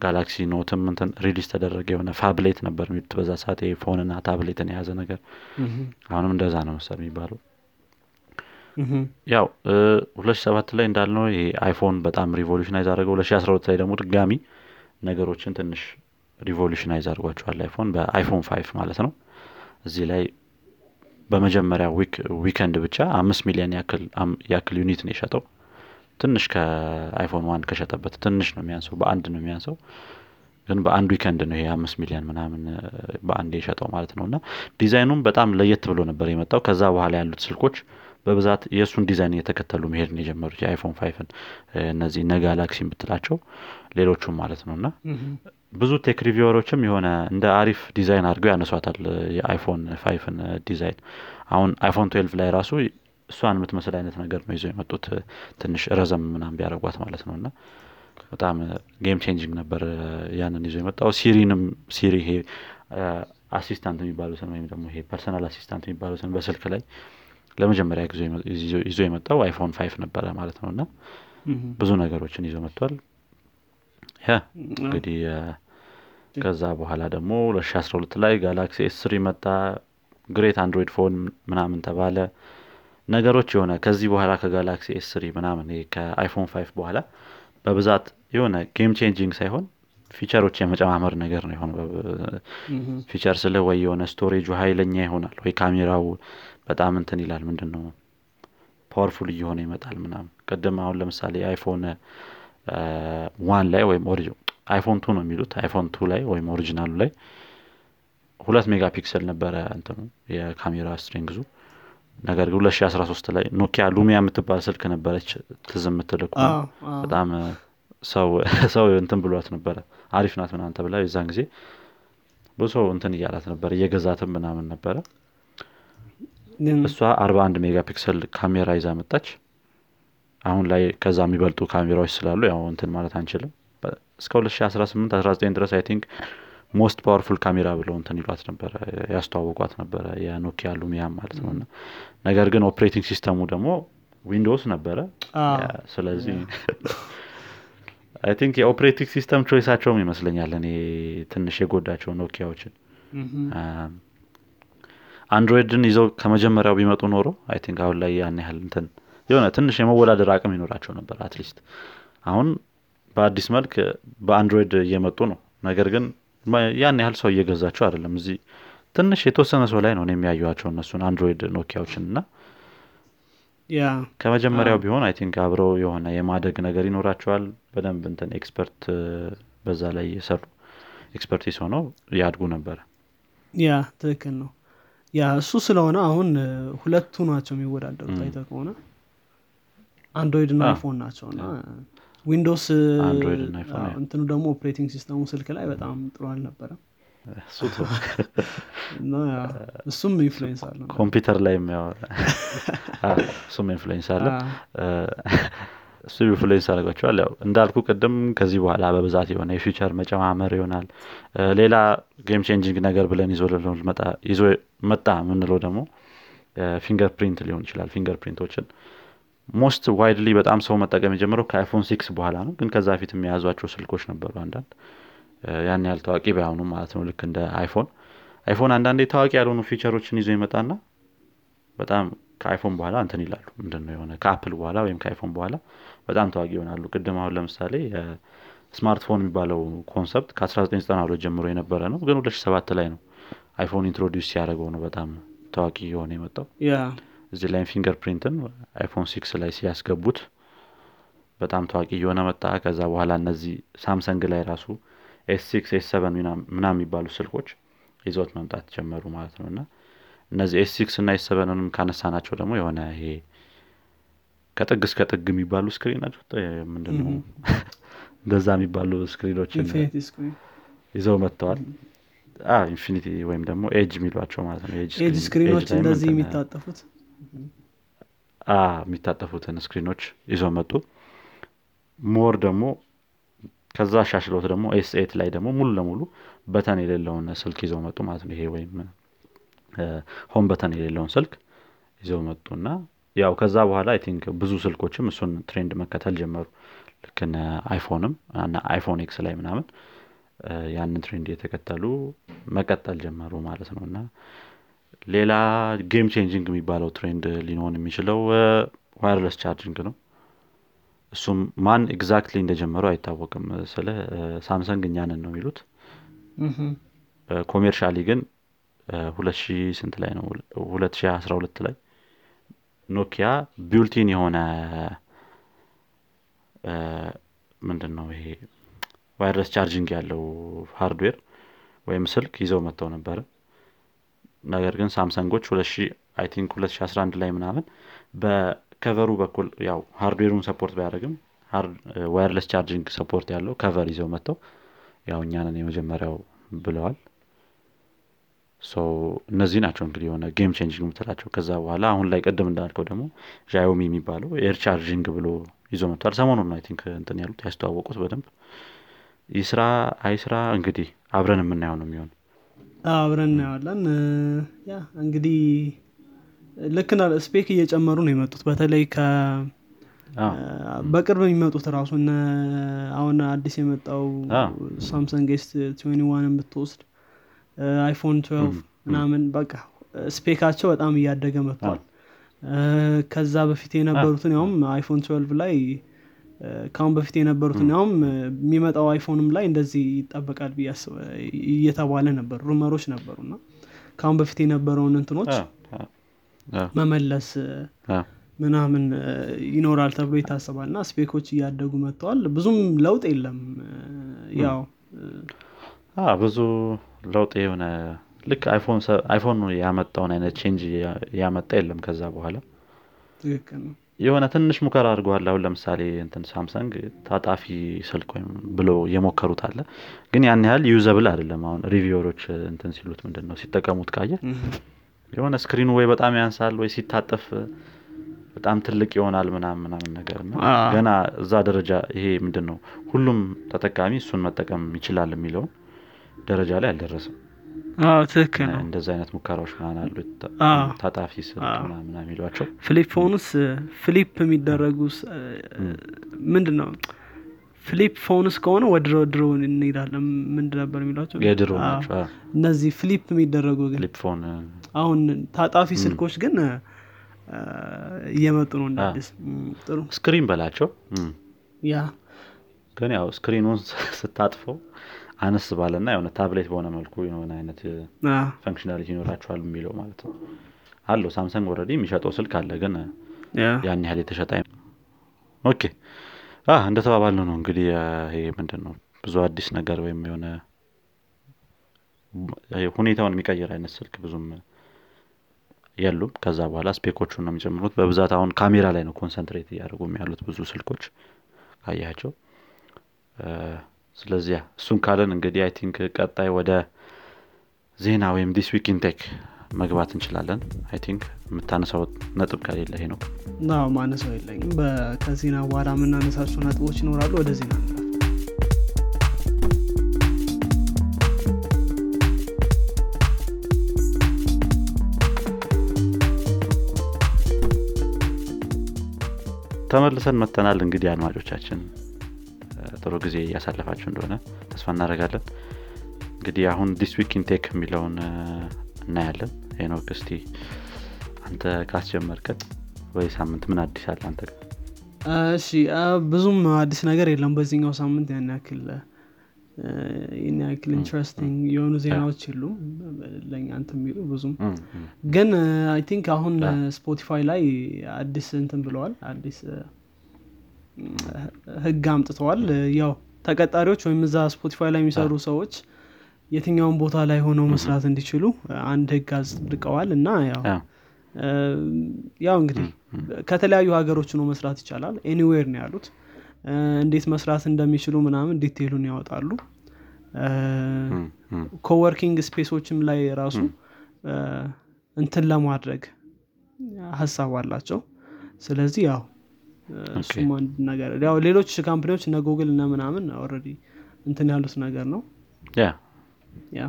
ጋላክሲ ኖትም እንትን ሪሊዝ ተደረገ። የሆነ ፋብሌት ነበር በዛ ሰዓት የፎንና ታብሌትን የያዘ ነገር። አሁንም እንደዛ ነው መሰል የሚባለው። ያው 2007 ላይ እንዳልነው ይሄ አይፎን በጣም ሪቮሉሽናይዝ አደረገው። 2012 ላይ ደግሞ ድጋሚ ነገሮችን ትንሽ ሪቮሉሽናይዝ አድርጓቸዋል አይፎን በአይፎን 5 ማለት ነው። እዚህ ላይ በመጀመሪያ ዊኬንድ ብቻ 5 ሚሊዮን ያክል ዩኒት ነው የሸጠው። ትንሽ ከአይፎን 1 ከሸጠበት ትንሽ ነው የሚያንሰው በአንድ ነው የሚያንሰው። ግን በአንድ ዊኬንድ ነው ይሄ 5 ሚሊዮን ምናምን በአንድ የሸጠው ማለት ነውና ዲዛይኑም በጣም ለየት ብሎ ነበር የመጣው። ከዛ በኋላ ያሉት ስልኮች በብዛት የሱን ዲዛይን እየተከተሉ መሄድ ነው የጀመሩት የአይፎን 5ን እነዚህ ጋላክሲን ብትላቸው ሌሎቹም ማለት ነውና ብዙ ቴክ ሪቪውሮችም የሆነ እንደ አሪፍ ዲዛይን አድርገው ያነሷታል የአይፎን 5ን ዲዛይን። አሁን አይፎን 12 ላይ ራሱ እሷን የምትመስል አይነት ነገር ነው ይዘው የመጡት ትንሽ ረዘም ምናምን ቢያደርጓት ማለት ነውና በጣም ጌም ቼንጂንግ ነበር ያንን ይዘው የመጣው። ሲሪ ይሄ አሲስታንት የሚባሉትን ወይም ደግሞ ይሄ ፐርሰናል አሲስታንት የሚባሉትን በስልክ ላይ ለመጀመሪያ ጊዜ ይዘው የመጣው አይፎን 5 ነበር ማለት ነውና ብዙ ነገሮችን ይዘው መጥቷል። ያ እንግዲህ ከዛ በኋላ ደግሞ 2012 ላይ ጋላክሲ S3 መጣ። ግሬት አንድሮይድ ፎን ምናምን ተባለ። ነገሮች የሆነ ከዚህ በኋላ ከጋላክሲ S3 ምናምን ከአይፎን 5 በኋላ በብዛት የሆነ ጌም ቼንጂንግ ሳይሆን ፊቸሮች የመጨማመር ነገር ነው የሆነ። ፊቸር ስለወይ የሆነ ስቶሬጁ ኃይለኛ ይሆናል ወይ ካሜራው በጣም እንትን ይላል ምንድነው ፓወርፉል እየሆነ ይመጣል ምናምን። ቀደም አሁን ለምሳሌ አይፎን 1 ላይ ወይም ኦሪጂናል አይፎን 2 ነው የሚሉት አይፎን 2 ላይ ወይም ኦሪጂናሉ ላይ 2 ሜጋፒክሰል ነበረ እንትኑ የካሜራ ስትሪንግዙ። ነገር ግን 2013 ላይ ኖኪያ ሉሚያ የምትባል ስልክ ነበረች ትዝም የምትልኩ በጣም ሰው እንትን ብሏት ነበረ አሪፍ ናት ምናምን ተብላ የዛን ጊዜ ብዙ እንትን እያላት ነበር የገዛትም ምናምን ነበረ። እሷ 41 ሜጋፒክሰል ካሜራ ይዛ መጣች። አሁን ላይ ከዛ የሚበልጡ ካሜራዎች ስላሉ ያው እንትን ማለት አንችልም። እስከ 2018 19 ድረስ አይ ቲንክ ሞስት ፓወርፉል ካሜራ ብለው እንትን ይሏት ነበር ያስተዋወቋት ነበር የኖኪያ ሉሚያ ማለት ነውና። ነገር ግን ኦፕሬቲንግ ሲስተሙ ደግሞ ዊንዶውስ ነበረ። ስለዚህ አይ ቲንክ የኦፕሬቲንግ ሲስተም ቾይሳቸውም ይመስለኛል እኔ ትንሽ የጎዳቸው ኖኪያዎችን አንድሮይድን ይዘው ከመጀመሪያው ቢመጡ ኖሮ አይ ቲንክ አሁን ላይ ያን ያህል እንትን የሆነ ትንሽ የመወዳደር አቅም ይኖራቸው ነበር። አትሊስት አሁን በአዲስ መልክ በአንድሮይድ እየመጡ ነው። ነገር ግን ያን ያህል ሰው እየገዛቸው አይደለም። እዚህ ትንሽ የተወሰነ ሰው ላይ ነው የሚያዩዋቸው እነሱን አንድሮይድ ኖኪያዎችንና ያ ከመጀመሪያው ቢሆን አይ ቲንክ አብረው የሆነ የማደግ ነገር ይኖራቸዋል። በደንብ እንትን ኤክስፐርት በዛ ላይ የሰሩ ኤክስፐርቲስ ሆነው ያድጉ ነበር። ያ ትክክል ነው። ያ እሱ ስለሆነ አሁን ሁለቱ ናቸው የሚወዳደሩት አይተህ ከሆነ አንድሮይድ እና አይፎን ናቸውና ዊንዶውስ አንድሮይድ እና አይፎን እንትኑ ደግሞ ኦፕሬቲንግ ሲስተሙ ስልክ ላይ በጣም ጥሩ አልነበረም። ሱቶ ነው እሱም ኢንፍሉዌንስ አለ ኮምፒውተር ላይ የሚያወራ እሱም ኢንፍሉዌንስ አለ እሱ ኢንፍሉዌንስ አለባቸዋል። ያው እንዳልኩ ቀደም ከዚህ በኋላ በብዛት የሆነ የፊቸር መጨማመር ይሆናል። ሌላ ጌም ቼንጂንግ ነገር ብለን ይዞ መጣ ምንለው ደግሞ ፊንገርፕሪንት ሊሆን ይችላል። ፊንገርፕሪንቶችን ሞስት ዋይድሊ በጣም ሰው መጠቀም የጀመረው ከአይፎን 6 በኋላ ነው። ግን ከዛ በፊት የሚያዟቸው ስልኮች ነበሩ አንዳንድ ያን ያህል ታዋቂ ባይሆኑም ማለት ነው። ልክ እንደ አይፎን አንዳንዴ ታዋቂ ያልሆኑ ፊቸሮችን ይዞ ይመጣና በጣም ከአይፎን በኋላ እንትን ይላሉ። ምንድነው የሆነ ከአፕል በኋላ ወይም ከአይፎን በኋላ በጣም ታዋቂ ይሆናሉ። ቅድም አሁን ለምሳሌ ስማርትፎን የሚባለው ኮንሰፕት ከ1992 ጀምሮ የነበረ ነው። ግን 2007 ላይ ነው አይፎን ኢንትሮዲዩስ ያደረገው ነው በጣም ታዋቂ የሆነ የመጣው። ያ እዚህ ላይ ፊንገርፕሪንትን አይፎን 6 ላይ ሲያስገቡት በጣም ታዋቂ የሆነ መጣ። ከዛ በኋላ እነዚህ ሳምሰንግ ላይ ራሱ S6 S7 ምናምን የሚባሉ ስልኮች ይዘውት መምጣት ጀመሩ ማለት ነውና እነዚህ S6 እና S7ንም ካነሳናቸው ደግሞ የሆነ ይሄ ከጥግ እስከ ጥግ የሚባሉ ስክሪናቸው ምንድነው እንደዛ የሚባሉ ስክሪኖች ይዘው መጥተዋል። ኢንፊኒቲ ወይም ደግሞ ኤጅ የሚሏቸው ማለት ነው። ኤጅ ስክሪኖች እንደዚህ የሚታጠፉት የሚታጠፉትን ስክሪኖች ይዘው መጡ። ሞር ደግሞ ከዛ ሻሽሎት ደግሞ S8 ላይ ደግሞ ሙሉ ለሙሉ በተን የሌለውን ስልክ ይዘው መጡ ማለት ነው። ይሄ ወይም ሆም በተን የሌለውን ስልክ ይዘው መጡና ያው ከዛ በኋላ አይ ቲንክ ብዙ ስልኮችም እሱን ትሬንድ መከተል ጀመሩ። ልክ እንደ አይፎንም እና አይፎን ኤክስ ላይ ምናምን ያንን ትሬንድ እየተከተሉ መቀጠል ጀመሩ ማለት ነውና ሌላ ጌም ቼንጂንግ የሚባለው ትሬንድ ሊሆን የሚችለው ዋየርለስ ቻርጂንግ ነው። እሱም ማን ኤግዛክትሊ እንደጀመረው አይታወቅም። ስለ ሳምሰንግ እኛንን ነው የሚሉት። ኮሜርሻሊ ግን 2000 ስንት ላይ ነው 2012 ላይ ኖኪያ ቢውልቲን የሆነ ምንድነው ይሄ ዋየርለስ ቻርጂንግ ያለው ሃርድዌር ወይም ስልክ ይዘው መጥተው ነበር። ነገር ግን ሳምሰንጎች 2011 ላይ ምናምን በከቨሩ በኩል ያው ሃርድዌሩን ሰፖርት ባያደርግም ዋየርለስ ቻርጂንግ ሰፖርት ያለው ከቨር ይዘው መጥተው ያው እኛንን የመጀመሪያው ብለዋል። ሶ እነዚህ ናቸው እንግዲህ የሆነ ጌም ቼንጂንግ ምትላቸው። ከዛ በኋላ አሁን ላይ ቀደም እንዳልከው ደግሞ ዣዮሚ የሚባለው ኤር ቻርጂንግ ብሎ ይዞ መጥቷል። ሰሞኑን ነው አይ ቲንክ እንትን ያሉት ያስተዋወቁት። በደንብ ይስራ አይስራ እንግዲህ አብረን የምናየው ነው የሚሆነው። አብረን እናያለን። ያ እንግዲህ ልክ እንደ ስፔክ እየጨመሩ ነው የመጡት። በተለይ በቅርብ የሚመጡት ራሱ አሁን አዲስ የመጣው ሳምሰንግ S21 ብትወስድ አይፎን 12 ምናምን በቃ ስፔካቸው በጣም እያደገ መጥቷል። ከዛ በፊት የነበሩትን ያውም አይፎን 12 ላይ ካሁን በፊት የነበሩትን ያውም የሚመጣው አይፎንም ላይ እንደዚህ ይጣበቃል ብያስበ እየተባለ ነበር ሩመሮች ነበሩና ካሁን በፊት የነበረውን እንትኖች መመለስ ምናምን ይኖራል ተብሎ ይታሰባልና ስፔኮች እያደጉ መጥቷል። ብዙም ለውጥ የለም። ያው ብዙ ለውጥ የሆነ ልክ አይፎን ያመጣውን አይነት ቼንጅ ያመጣ የለም ከዛ በኋላ። ትክክል ነው። የሆነ ትንሽ ሙከራ አድርጓል። አሁን ለምሳሌ እንትን ሳምሰንግ ታጣፊ ስልክ ወይም ብሎ የሞከሩት አለ። ግን ያን ያህል ዩዘብል አይደለም። አሁን ሪቪውሮች እንትን ሲሉት ምንድነው ሲጠቀሙት ካየ የሆነ ስክሪኑ ወይ በጣም ያንሳል ወይ ሲታጠፍ በጣም ትልቅ ይሆናል ምናምን ነገር ነው። ገና እዛ ደረጃ ይሄ ምንድነው ሁሉም ተጠቃሚ እሱን መጠቀም ይችላል የሚለው ደረጃ ላይ አልደረሰም። ትክክል ነው። እንደዛ አይነት ሙከራዎች ማን አሉ ታጣፊ ስለማና የሚሏቸው ፍሊፕ ፎንስ ፍሊፕ የሚደረጉ ምንድነው ፍሊፕ ፎንስ ከሆነ ወድሮ ድሮ እንይዳለን ምንድን ነበር የሚሏቸው የድሮ ናቸው እነዚህ ፍሊፕ የሚደረጉ ግን ፍሊፕ ፎን አሁን ታጣፊ ስልኮች ግን እየመጡ ነው እንደዚህ ጥሩ ስክሪን በላቸው ያ ግን ያው ስክሪኑን ስታጥፈው አነስ ባለና የሆነ ታብሌት በሆነ መልኩ የሆነ አይነት ፋንክሽናሊቲ ይኖራቸዋል የሚለው ማለት ነው አሎ ሳምሰንግ ኦሬዲ የሚሸጠው ስልክ አለ ግን ያን ያህል የተሸጠ ኦኬ እንደተባባልነው ነው እንግዲህ ይሄ ምንድነው ብዙ አዲስ ነገር ወይም የሆነ ሁኔታውን የሚቀይር አይነት ስልክ ብዙም ያሉም ከዛ በኋላ ስፔኮቹን ነው የሚጨምሩት በብዛት አሁን ካሜራ ላይ ነው ኮንሰንትሬት ያደርጉም ያሉት ብዙ ስልኮች አያያቸው ስለዚህ እሱን ካለን እንግዲህ አይ ቲንክ ቀጣይ ወደ ዜና ወይም this week in tech መግባት እንችላለን አይ ቲንክ የምታነሳው ነጥብ ካለ ይሄ ነው ናው ማነሳው የለኝም ከዜና በኋላ የምናነሳቸው ነጥቦች ይኖራሉ ወደ ዜና ተመልሰን መተናል እንግዲህ አድማጮቻችን ጥሩ ጊዜ ያሳለፋችሁ እንደሆነ ተስፋ እናደርጋለን እንግዲህ አሁን this week in tech የሚለውን እናያለን ሄኖክ እስቲ አንተ ካስጀመርከት ወይ ሳምንት ምን አዲስ አለ አንተ እሺ ብዙም አዲስ ነገር የለም በዚህኛው ሳምንት ያን ያክል ኢንትረስቲንግ የሆኑ ዜናዎች ሁሉ ለኛ አንተም ይሉ ብዙም ግን አይ ቲንክ አሁን ስፖቲፋይ ላይ አዲስ እንትን ብለዋል አዲስ ህግ አምጥተዋል ያው ተቀጣሪዎች ወይም እዛ ስፖቲፋይ ላይ የሚሰሩ ሰዎች የትኛውን ቦታ ላይ ሆነው መስራት እንዲችሉ አንድ ህግ አጽድቀዋል እና ያው እንግዲህ ከተለያዩ ሀገሮች ነው መስራት ይችላል ኤኒዌር ነው ያሉት እንዴት መስራት እንደሚችሉ ምናምን ዲቴሉን ያወጣሉ ኮወርኪንግ ስፔሶችም ላይ ራሱ እንትን ለማድረግ ሐሳብ አላቸው ስለዚህ ያው እሱም አንድ ነገር ያው ሌሎች ካምፓኒዎች እና ጎግል እና ምናምን ኦሬዲ እንትን ያሉት ነገር ነው ያ ያ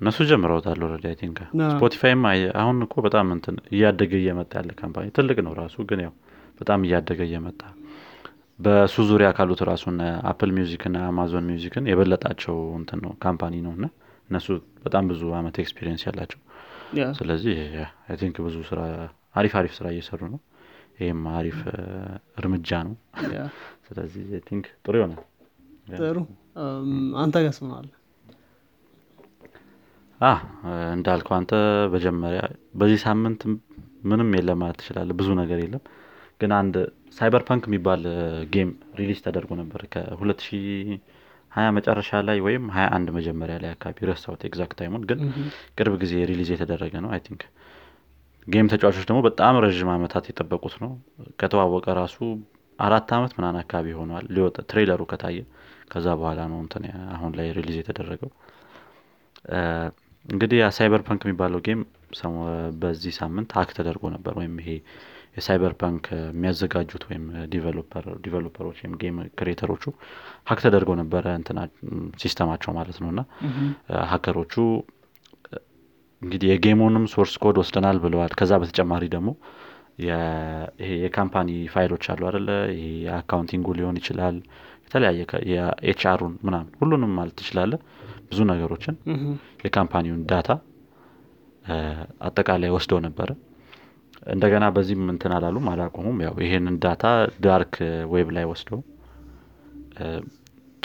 እነሱ ጀምረውታል ኦሬዲ አይ ቲንክ ስፖቲፋይም አሁን እኮ በጣም እንትን እያደገ እየመጣ ያለ ካምፓኒ ትልቅ ነው ራሱ ግን ያው በጣም እያደገ እየመጣ በሱ ዙሪያ ካሉት ራሱና አፕል ሚውዚክ እና አማዞን ሚውዚክን የበለጣቸው እንትን ነው ካምፓኒ ነውና እነሱ በጣም ብዙ አመት ኤክስፒሪየንስ ያላቸው ስለዚህ አይ ቲንክ ብዙ ስራ አሪፍ ስራ እየሰሩ ነው ይሄም አሪፍ እርምጃ ነው ስለዚህ አይ ቲንክ ጥሩ ይሆናል ጥሩ አንተ ጋስማል እንዳልከው አንተ በመጀመሪያ በዚህ ሳምንት ምንም የለም አትችላለህ ብዙ ነገር የለም ግን አንድ ሳይበርፓንክ የሚባል ጌም ሪሊዝ ተደርጎ ነበር ከ2020 መጨረሻ ላይ ወይም 21 መጀመሪያ ላይ አካባቢ ረሳሁት ኤግዛክት ታይሙን ግን ቅርብ ጊዜ ሪሊዝ የተደረገ ነው አይ ቲንክ ጌም ተጫዋቾች ደግሞ በጣም ረጅም ዓመታት የጠበቁት ነው ከተዋወቀ ራሱ 4 አመት ምናን አካባቢ ሆኗል ሊወጣ ትሬለሩ ከታየ ከዛ በኋላ ነው እንትን አሁን ላይ ሪሊዝ የተደረገው እንግዲህ ያ ሳይበርፓንክ የሚባለው ጌም በዚህ ሳምንት ሃክ ተደርጎ ነበር ወይም ይሄ የሳይበርፓንክ የሚያዘጋጁት ወይም ዲቨሎፐሮች ወይም ጌም ክሬተሮቹ ሃክ ተደርጎ ነበር እንትና ሲስተማቸው ማለት ነውና ሃከሮቹ እንግዲህ የጌሙንም ሶርስ ኮድ ወስደናል ብለዋል ከዛ በተጨማሪ ደግሞ የካምፓኒ ፋይሎች አሉ አይደለ የአካውንቲንግ ሊሆን ይችላል ተለያየ የኤችአሩን ምናምን ሁሉንም ማለት ይችላል ብዙ ነገሮችን የካምፓኒውን ዳታ አጠቃላይ ወስደው ነበር እንደገና በዚህም እንትን አላሉም አላቆሙም ያው ይሄንን ዳታ ዳርክ ዌብ ላይ ወስደው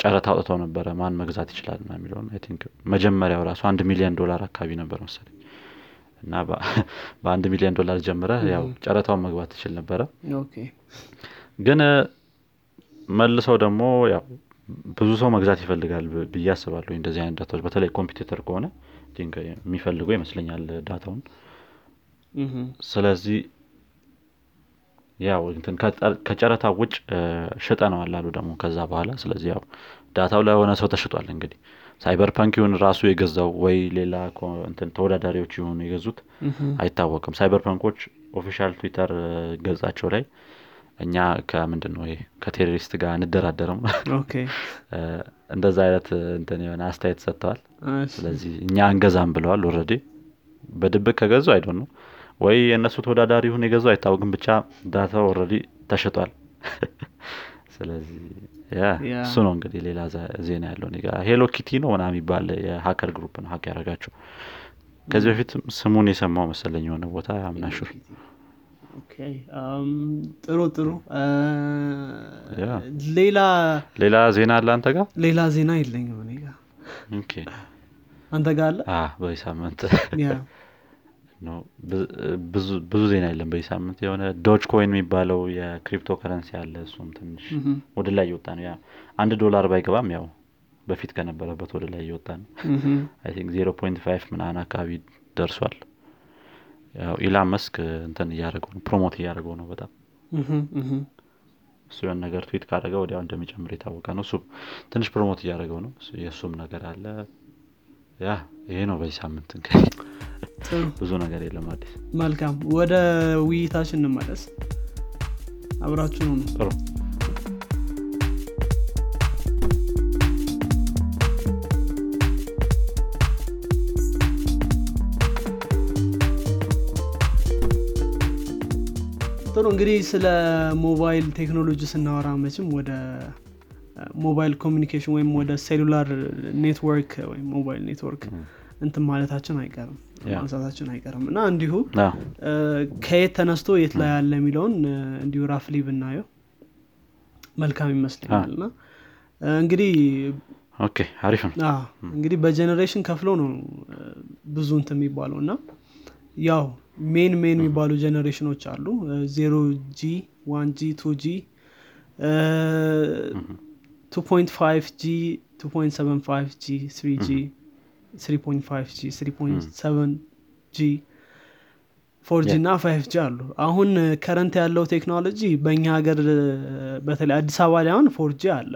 ጨረታ አውጥተው ነበር ማን መግዛት ይችላል እና የሚለውን አይ ቲንክ መጀመሪያው ራሱ 1 ሚሊዮን ዶላር አካባቢ ነበር መሰለኝ እና በ1 ሚሊዮን ዶላር ጀምረ ያው ጨረታውን መግባት ይችላል ነበር ኦኬ ግን መልሰው ደግሞ ያው ብዙ ሰው መግዛት ይፈልጋል በያስባሉ እንደዚህ አይነት ዳታዎች በተለይ ኮምፒውተር ከሆነ ዲንገ የሚፈልጉ ይመስለኛል ዳታውን ስለዚህ ያው እንትን ከጨረታ ውጭ ሸጠነው አላሉ ደግሞ ከዛ በኋላ ስለዚህ ያው ዳታው ላይ ሆነ ሰው ተሽጧል እንግዲህ ሳይበርፓንክ ይሁን ራሱ የገዛው ወይ ሌላ እንትን ተወዳዳሪዎች ይሁን የገዙት አይታወቅም ሳይበርፓንኮች ኦፊሻል ትዊተር ገጻቸው ላይ እኛ ከምንድነው ይሄ ከቴሮሪስት ጋር እንደራደረም ኦኬ እንደዛ አይነት እንትን የሆነ አስተያየት ሰጥተዋል ስለዚህ እኛ አንገዛም ብለዋል ኦሬዲ በድብቅ ከገዙ አይ ዶንት ኖ ወይ የነሱ ተወዳዳሪ ሆነ የገዙ አይታወቅም ብቻ ዳታ ኦሬዲ ተሽጧል ስለዚህ ያ እሱ ነው እንግዲህ ሌላ ዜና ያለው እኔ ጋር ሄሎ ኪቲ ነው ምናምን ይባል የሃከር ግሩፕ ነው ሃክ ያረጋቸው ከዚህ በፊት ስሙን የሰማው መሰለኝ የሆነ ቦታ አምናሹ ጥሩ ሌላ ዜና አለ አንተ ጋር ሌላ ዜና የለኝም እኔ ጋር ኦኬ አንተ ጋር አለ በሳምንት ያ ነው ብዙ ዜና የለም በሳምንት የሆነ ዶጅ ኮይን የሚባለው የክሪፕቶ ከረንሲ አለ እሱም ትንሽ ወደ ላይ ይወጣ ነው ያ $1 ባይገባም ያው በፊት ከነበረበት ወደ ላይ ይወጣ ነው አይ ቲንክ 0.5 ምናምን አካባቢ ደርሷል ያው ኢላን መስክ እንትን ያደርገው ፕሮሞት ያደርገው ነው በጣም እሱ ያን ነገር ትዊት ካደረገው ወዲያው እንደሚጨምር የታወቀ ነው እሱ ትንሽ ፕሮሞት ያደርገው ነው የሱም ነገር አለ ያ ይሄ ነው በሳምንት እንግዲህ ብዙ ነገር የለም አዲስ መልካም ወደ ውይይታችን እንመለስ አብራችሁ ነው ጥሩ ጥሩ እንግዲህ ስለ ሞባይል ቴክኖሎጂ ስናወራ መቼም ወደ ሞባይል ኮሙኒኬሽን ወይ ወደ ሴሉላር ኔትወርክ ወይ ሞባይል ኔትወርክ እንት ማለታችን አይቀርም ማንሳታችን አይቀርምና እንዲሁ ከየት ተነስቶ የት ላይ ያለ የሚለውን እንዲሁ ራፍሊ ብናየው መልካም ይመስላልና እንግዲህ ኦኬ አሪፍ ነው እንግዲህ በጄነሬሽን ከፍሎ ነው ብዙ እንትም ይባሉና ያው ሜን የሚባሉ ጄነሬሽኖች አሉ 0G 1G 2G 2.5G 2.75G 3G 3.5G 3.7G 4G እና 5G አሉ አሁን ከረንት ያለው ቴክኖሎጂ በእኛ ሀገር በተለይ አዲስ አበባ ላይ አሁን 4G አለ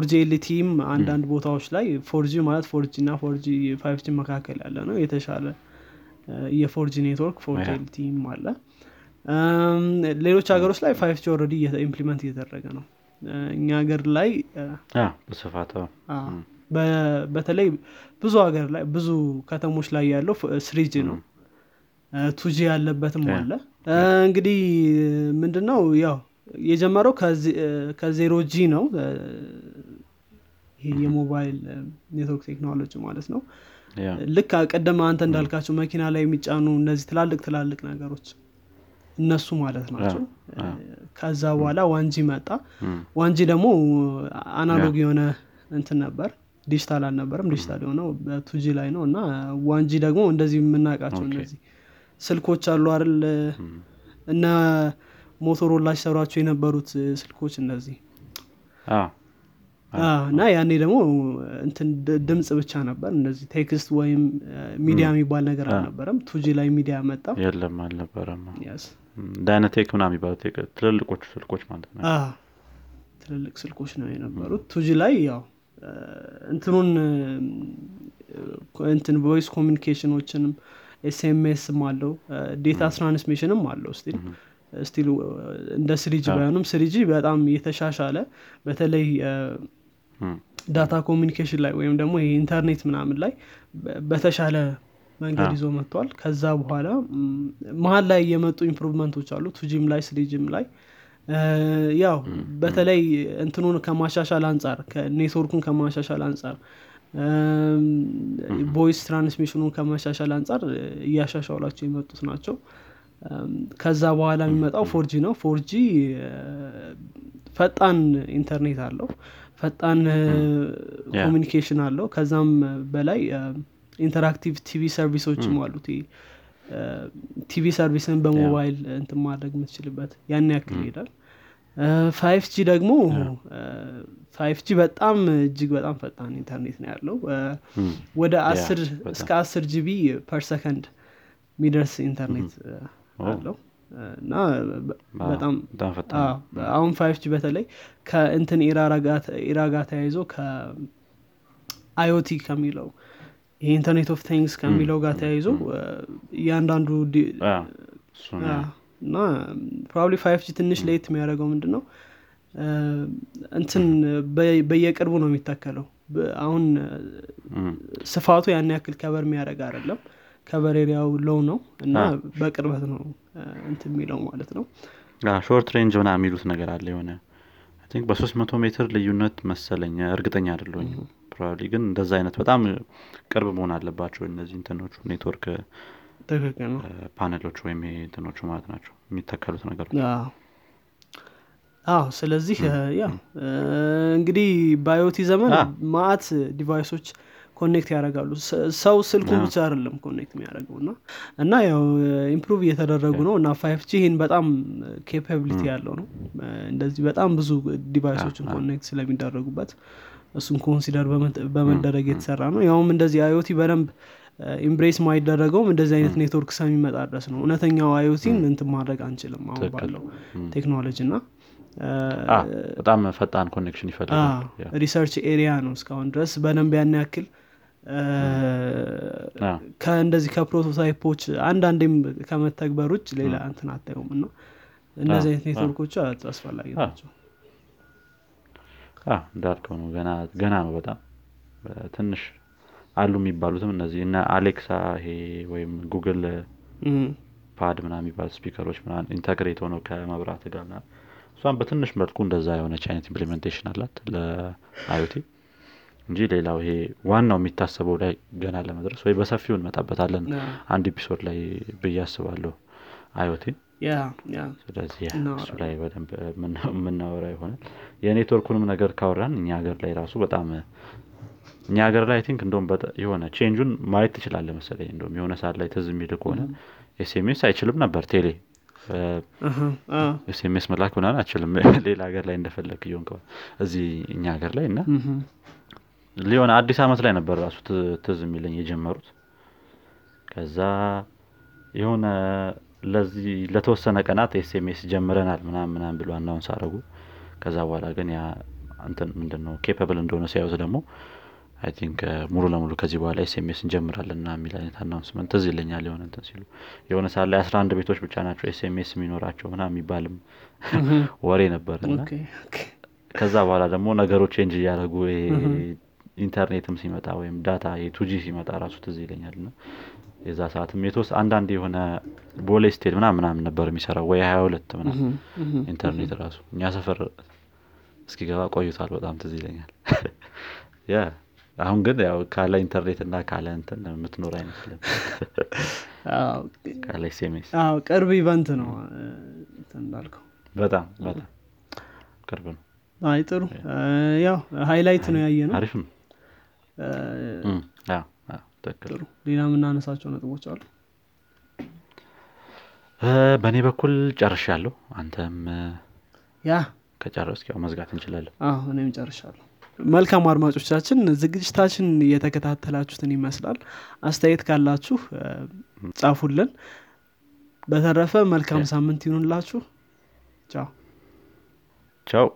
4G LTE-ም አንዳንድ ቦታዎች ላይ 4G ማለት 4G እና 4G 5G መካከል ያለ ነው የተሻለ የ4G ኔትወርክ 4G LTE-ም አለ ሌሎች ሀገሮች ላይ 5G already ኢምፕሊመንት እየተደረገ ነው እኛ ሀገር ላይ በስፋታው በተለይ ብዙ ሀገር ላይ ብዙ ከተሞች ላይ ያለው 3G ነው 2G ያለበትም አለ እንግዲህ ምንድነው ያው የጀመረው ከ0G ነው ይሄ የሞባይል ኔትወርክ ቴክኖሎጂ ማለት ነው ልክ አቀደም አንተ እንዳልካችሁ መኪና ላይ የሚጫኑ እነዚህ ትላልቅ ነገሮች እነሱ ማለት ናቸው ከዛ በኋላ 1G መጣ 1G ደግሞ አናሎግ የሆነ እንትን ነበር ዲጂታል አልነበረም ዲጂታል የሆነው በ2G ላይ ነውና 1G ደግሞ እንደዚህ የምናቃቸው እንደዚህ ስልኮች አሉ አይደል እና ሞቶሮላ ሲሰሯቸው የነበሩት ስልኮች እንደዚህ እና ያኔ ደግሞ እንትን ድምጽ ብቻ ነበር እንደዚህ ቴክስት ወይም ሚዲያ የሚባል ነገር አልነበረም 2G ላይ ሚዲያ መጣ የለም አልነበረም ያስ ዳይናቴክ ምናምን የሚባሉት ትልልቆቹ ስልኮች ማለት ነው ትልልቅ ስልኮች ነው የነበሩት 2G ላይ ያው እንትን ቮይስ ኮሙኒኬሽኖችንም SMS ማለው ዴታ ትራንስሚሽንም አለው ስቲል እንደ 3G ባይሆንም 3G በጣም የተሻሻለ በተለይ ዳታ ኮሙኒኬሽን ላይ ወይም ደግሞ ኢንተርኔት ምናምን ላይ በተሻለ መንገድ ይዞ መጥቷል ከዛ በኋላ መሃል ላይ የመጡ ኢምፕሩቭመንቶች አሉ 2Gም ላይ 3Gም ላይ ያው በተለይ እንትኑን ከማሻሻል አንፃር ከኔትወርኩን ከማሻሻል አንፃር ቮይስ ትራንስሚሽኑን ከማሻሻል አንፃር እያሻሻላቸው የመጡት ናቸው ከዛ በኋላ የሚመጣው 4G ነው 4G ፈጣን ኢንተርኔት አለው ፈጣን ኮሙኒኬሽን አለው ከዛም በላይ ኢንተራክቲቭ ቲቪ ሰርቪሶችም አሉት ቲቪ ሰርቪስን በሞባይል እንትን ማድረግ የምትችልበት ያን ያክል ይላል 5G ደግሞ 5G በጣም እጅግ በጣም ፈጣን ኢንተርኔት ነው ያለው ወደ 10 እስከ 10 GB per second ሚደርስ ኢንተርኔት አለው እና በጣም አሁን 5G በተለይ ከእንትን ኢራጋ ተያይዞ ከIoT ከሚለው ኢንተርኔት ኦፍ ቲንግስ ከሚለው ጋር ተያይዞ ያንዳንዱ እና ፕሮባብሊ 5G ትንሽ ሌት የሚያደርገው ምንድነው እንትን በየቅርቡ ነው የሚተከለው አሁን ስፋቱ ያን ያክል ከቨር የሚያደርግ አይደለም ከቨር ኤሪያው ሎው ነው እና በቅርበት ነው እንትን የሚለው ማለት ነው ሾርት ሬንጅ ሆነ የሚሉት ነገር አለ የሆነ ቲንክ በ300 ሜትር ልዩነት መሰለኝ እርግጠኛ አይደለሁኝ ፕሮባብሊ ግን እንደዛ አይነት በጣም ቅርብ መሆን አለባቸው እነዚህ እንትኖቹ ኔትወርክ ተከከኑ ፓነሎቹ ወይም እንትኖቹ ማለት ናቸው የሚተከሉት ነገር። አዎ ስለዚህ ያ እንግዲህ ባዮቲ ዘመን ማአት ዲቫይሶች ኮኔክት ያደርጋሉ ሰው ስልኩን ብቻ አይደለም ኮኔክት የሚያደርገውና እና ያው ኢምፕሩቭ እየተደረጉ ነውና 5G ይሄን በጣም ኬፓቢሊቲ ያለው ነው እንደዚህ በጣም ብዙ ዲቫይሶችን ኮኔክት ስለሚደረጉበት እሱን ኮንሲደር በመደረግ የተሰራ ነው። ያውም እንደዚህ IoT በደንብ ኢምብሬስ ማይደረገው እንደዚህ አይነት ኔትወርክ ሳይመጣ ድረስ ነው እነተኛው IoTን እንትን ማድረግ አንችልም አሁን ባለው ቴክኖሎጂና በጣም ፈጣን ኮኔክሽን ይፈልጋል። ሪሰርች ኤሪያ ነው እስካሁን ድረስ በደንብ ያን ያክል ከእንደዚህ ከፕሮቶታይፖች አንዳንዴም ከመተግበሮች ሌላ እንትን አታዩም እና እነዚህ አይነት ኔትወርኮች አስፈላጊ ናቸው። እንዳልከው ነው ገና ነው በጣም ትንሽ አሉ የሚባሉትም እነዚህ እና አሌክሳ ይሄ ወይም ጉግል ፓድ ምናምን ይባል ስፒከሮች ምናምን ኢንተግሬት ሆነው ከመብራት ጋር እና ሷን በትንሽ መልኩ እንደዛ የሆነ ቻይነት ኢምፕሊሜንቴሽን አላት ለIoT እንጂ ሌላው ይሄ ዋናው የሚታሰበው ላይ ገና ለመድረስ ወይ በሰፊው እንመጣበታለን አንድ ኤፒሶድ ላይ በያስባለሁ IoT ያ ስለዚህ እሱ ላይ በደንብ ምናወራ ይሆናል። የኔትወርኩንም ነገር ካወራን እኛ ሀገር ላይ ራሱ በጣም እኛ ሀገር ላይ አይ ቲንክ እንደውም የሆነ ቼንጁን ማየት ትችላለህ መሰለኝ እንደውም የሆነ ሰዓት ላይ ትዝ የሚል ከሆነ SMS አይችልም ነበር ቴሌ SMS መላክ ምናምን አይችልም ሌላ ሀገር ላይ እንደፈለክ ይሆንከው እዚህ እኛ ሀገር ላይ እና ሊሆን አዲስ አመት ላይ ነበር ራሱ ትዝ የሚለኝ የጀመሩት ከዛ የሆነ ለዚህ ለተወሰነ ቀናት SMS ጀምረናል ምናምን ብለው አናውንስ አደረጉ። ከዛ በኋላ ግን ያ እንትን ምንድነው ኬፓብል እንደሆነ ሲያዩት ደግሞ አይ ቲንክ ሙሉ ለሙሉ ከዚህ በኋላ SMS እንጀምራለንና የሚል አይነት አናውንስመንት እዚህ ለኛል የሆነ እንትን ሲሉ የሆነ ሳለ 11 ቤቶች ብቻ ናቸው SMS የሚኖራቸው እና የሚባልም ወሬ ነበርና ከዛ በኋላ ደግሞ ነገሮች ቼንጅ ያደረጉ ኢንተርኔትም ሲመጣ ወይም ዳታ የ2G ሲመጣ ራሱ እዚህ ለኛልና የዛ ሰዓትም አንዳንድ የሆነ ቦሌስቴል ምናምን ነበር የሚሰራው ወይ 22 ምናምን ኢንተርኔት ራሱ እኛ ሰፈር እስኪገባ ቆይቷል በጣም እዚህ ለኛል ያ አሁን ግን ያው ካለ ኢንተርኔት እና ካለ እንትን የምትኖር አይመስልም። ካለ SMS ቅርብ ኢቨንት ነው እንዳልከው በጣም ቅርብ ነው። አይ ጥሩ ያው ሃይላይት ነው ያየነው አሪፍ ነው ጥሩ ሌላ ምን እናነሳቸው ነጥቦች አሉ? በኔ በኩል ጨርሻለሁ አንተም ያ ከጨረስክ ያው መዝጋት እንችላለን። እኔም ጨርሻለሁ። መልካም አድማጮቻችን ዝግጅታችን እየተከታተላችሁትን ይመስላል አስተያየት ካላችሁ ጻፉልን በተረፈ መልካም ሳምንት ይሁንላችሁ ቻው ቻው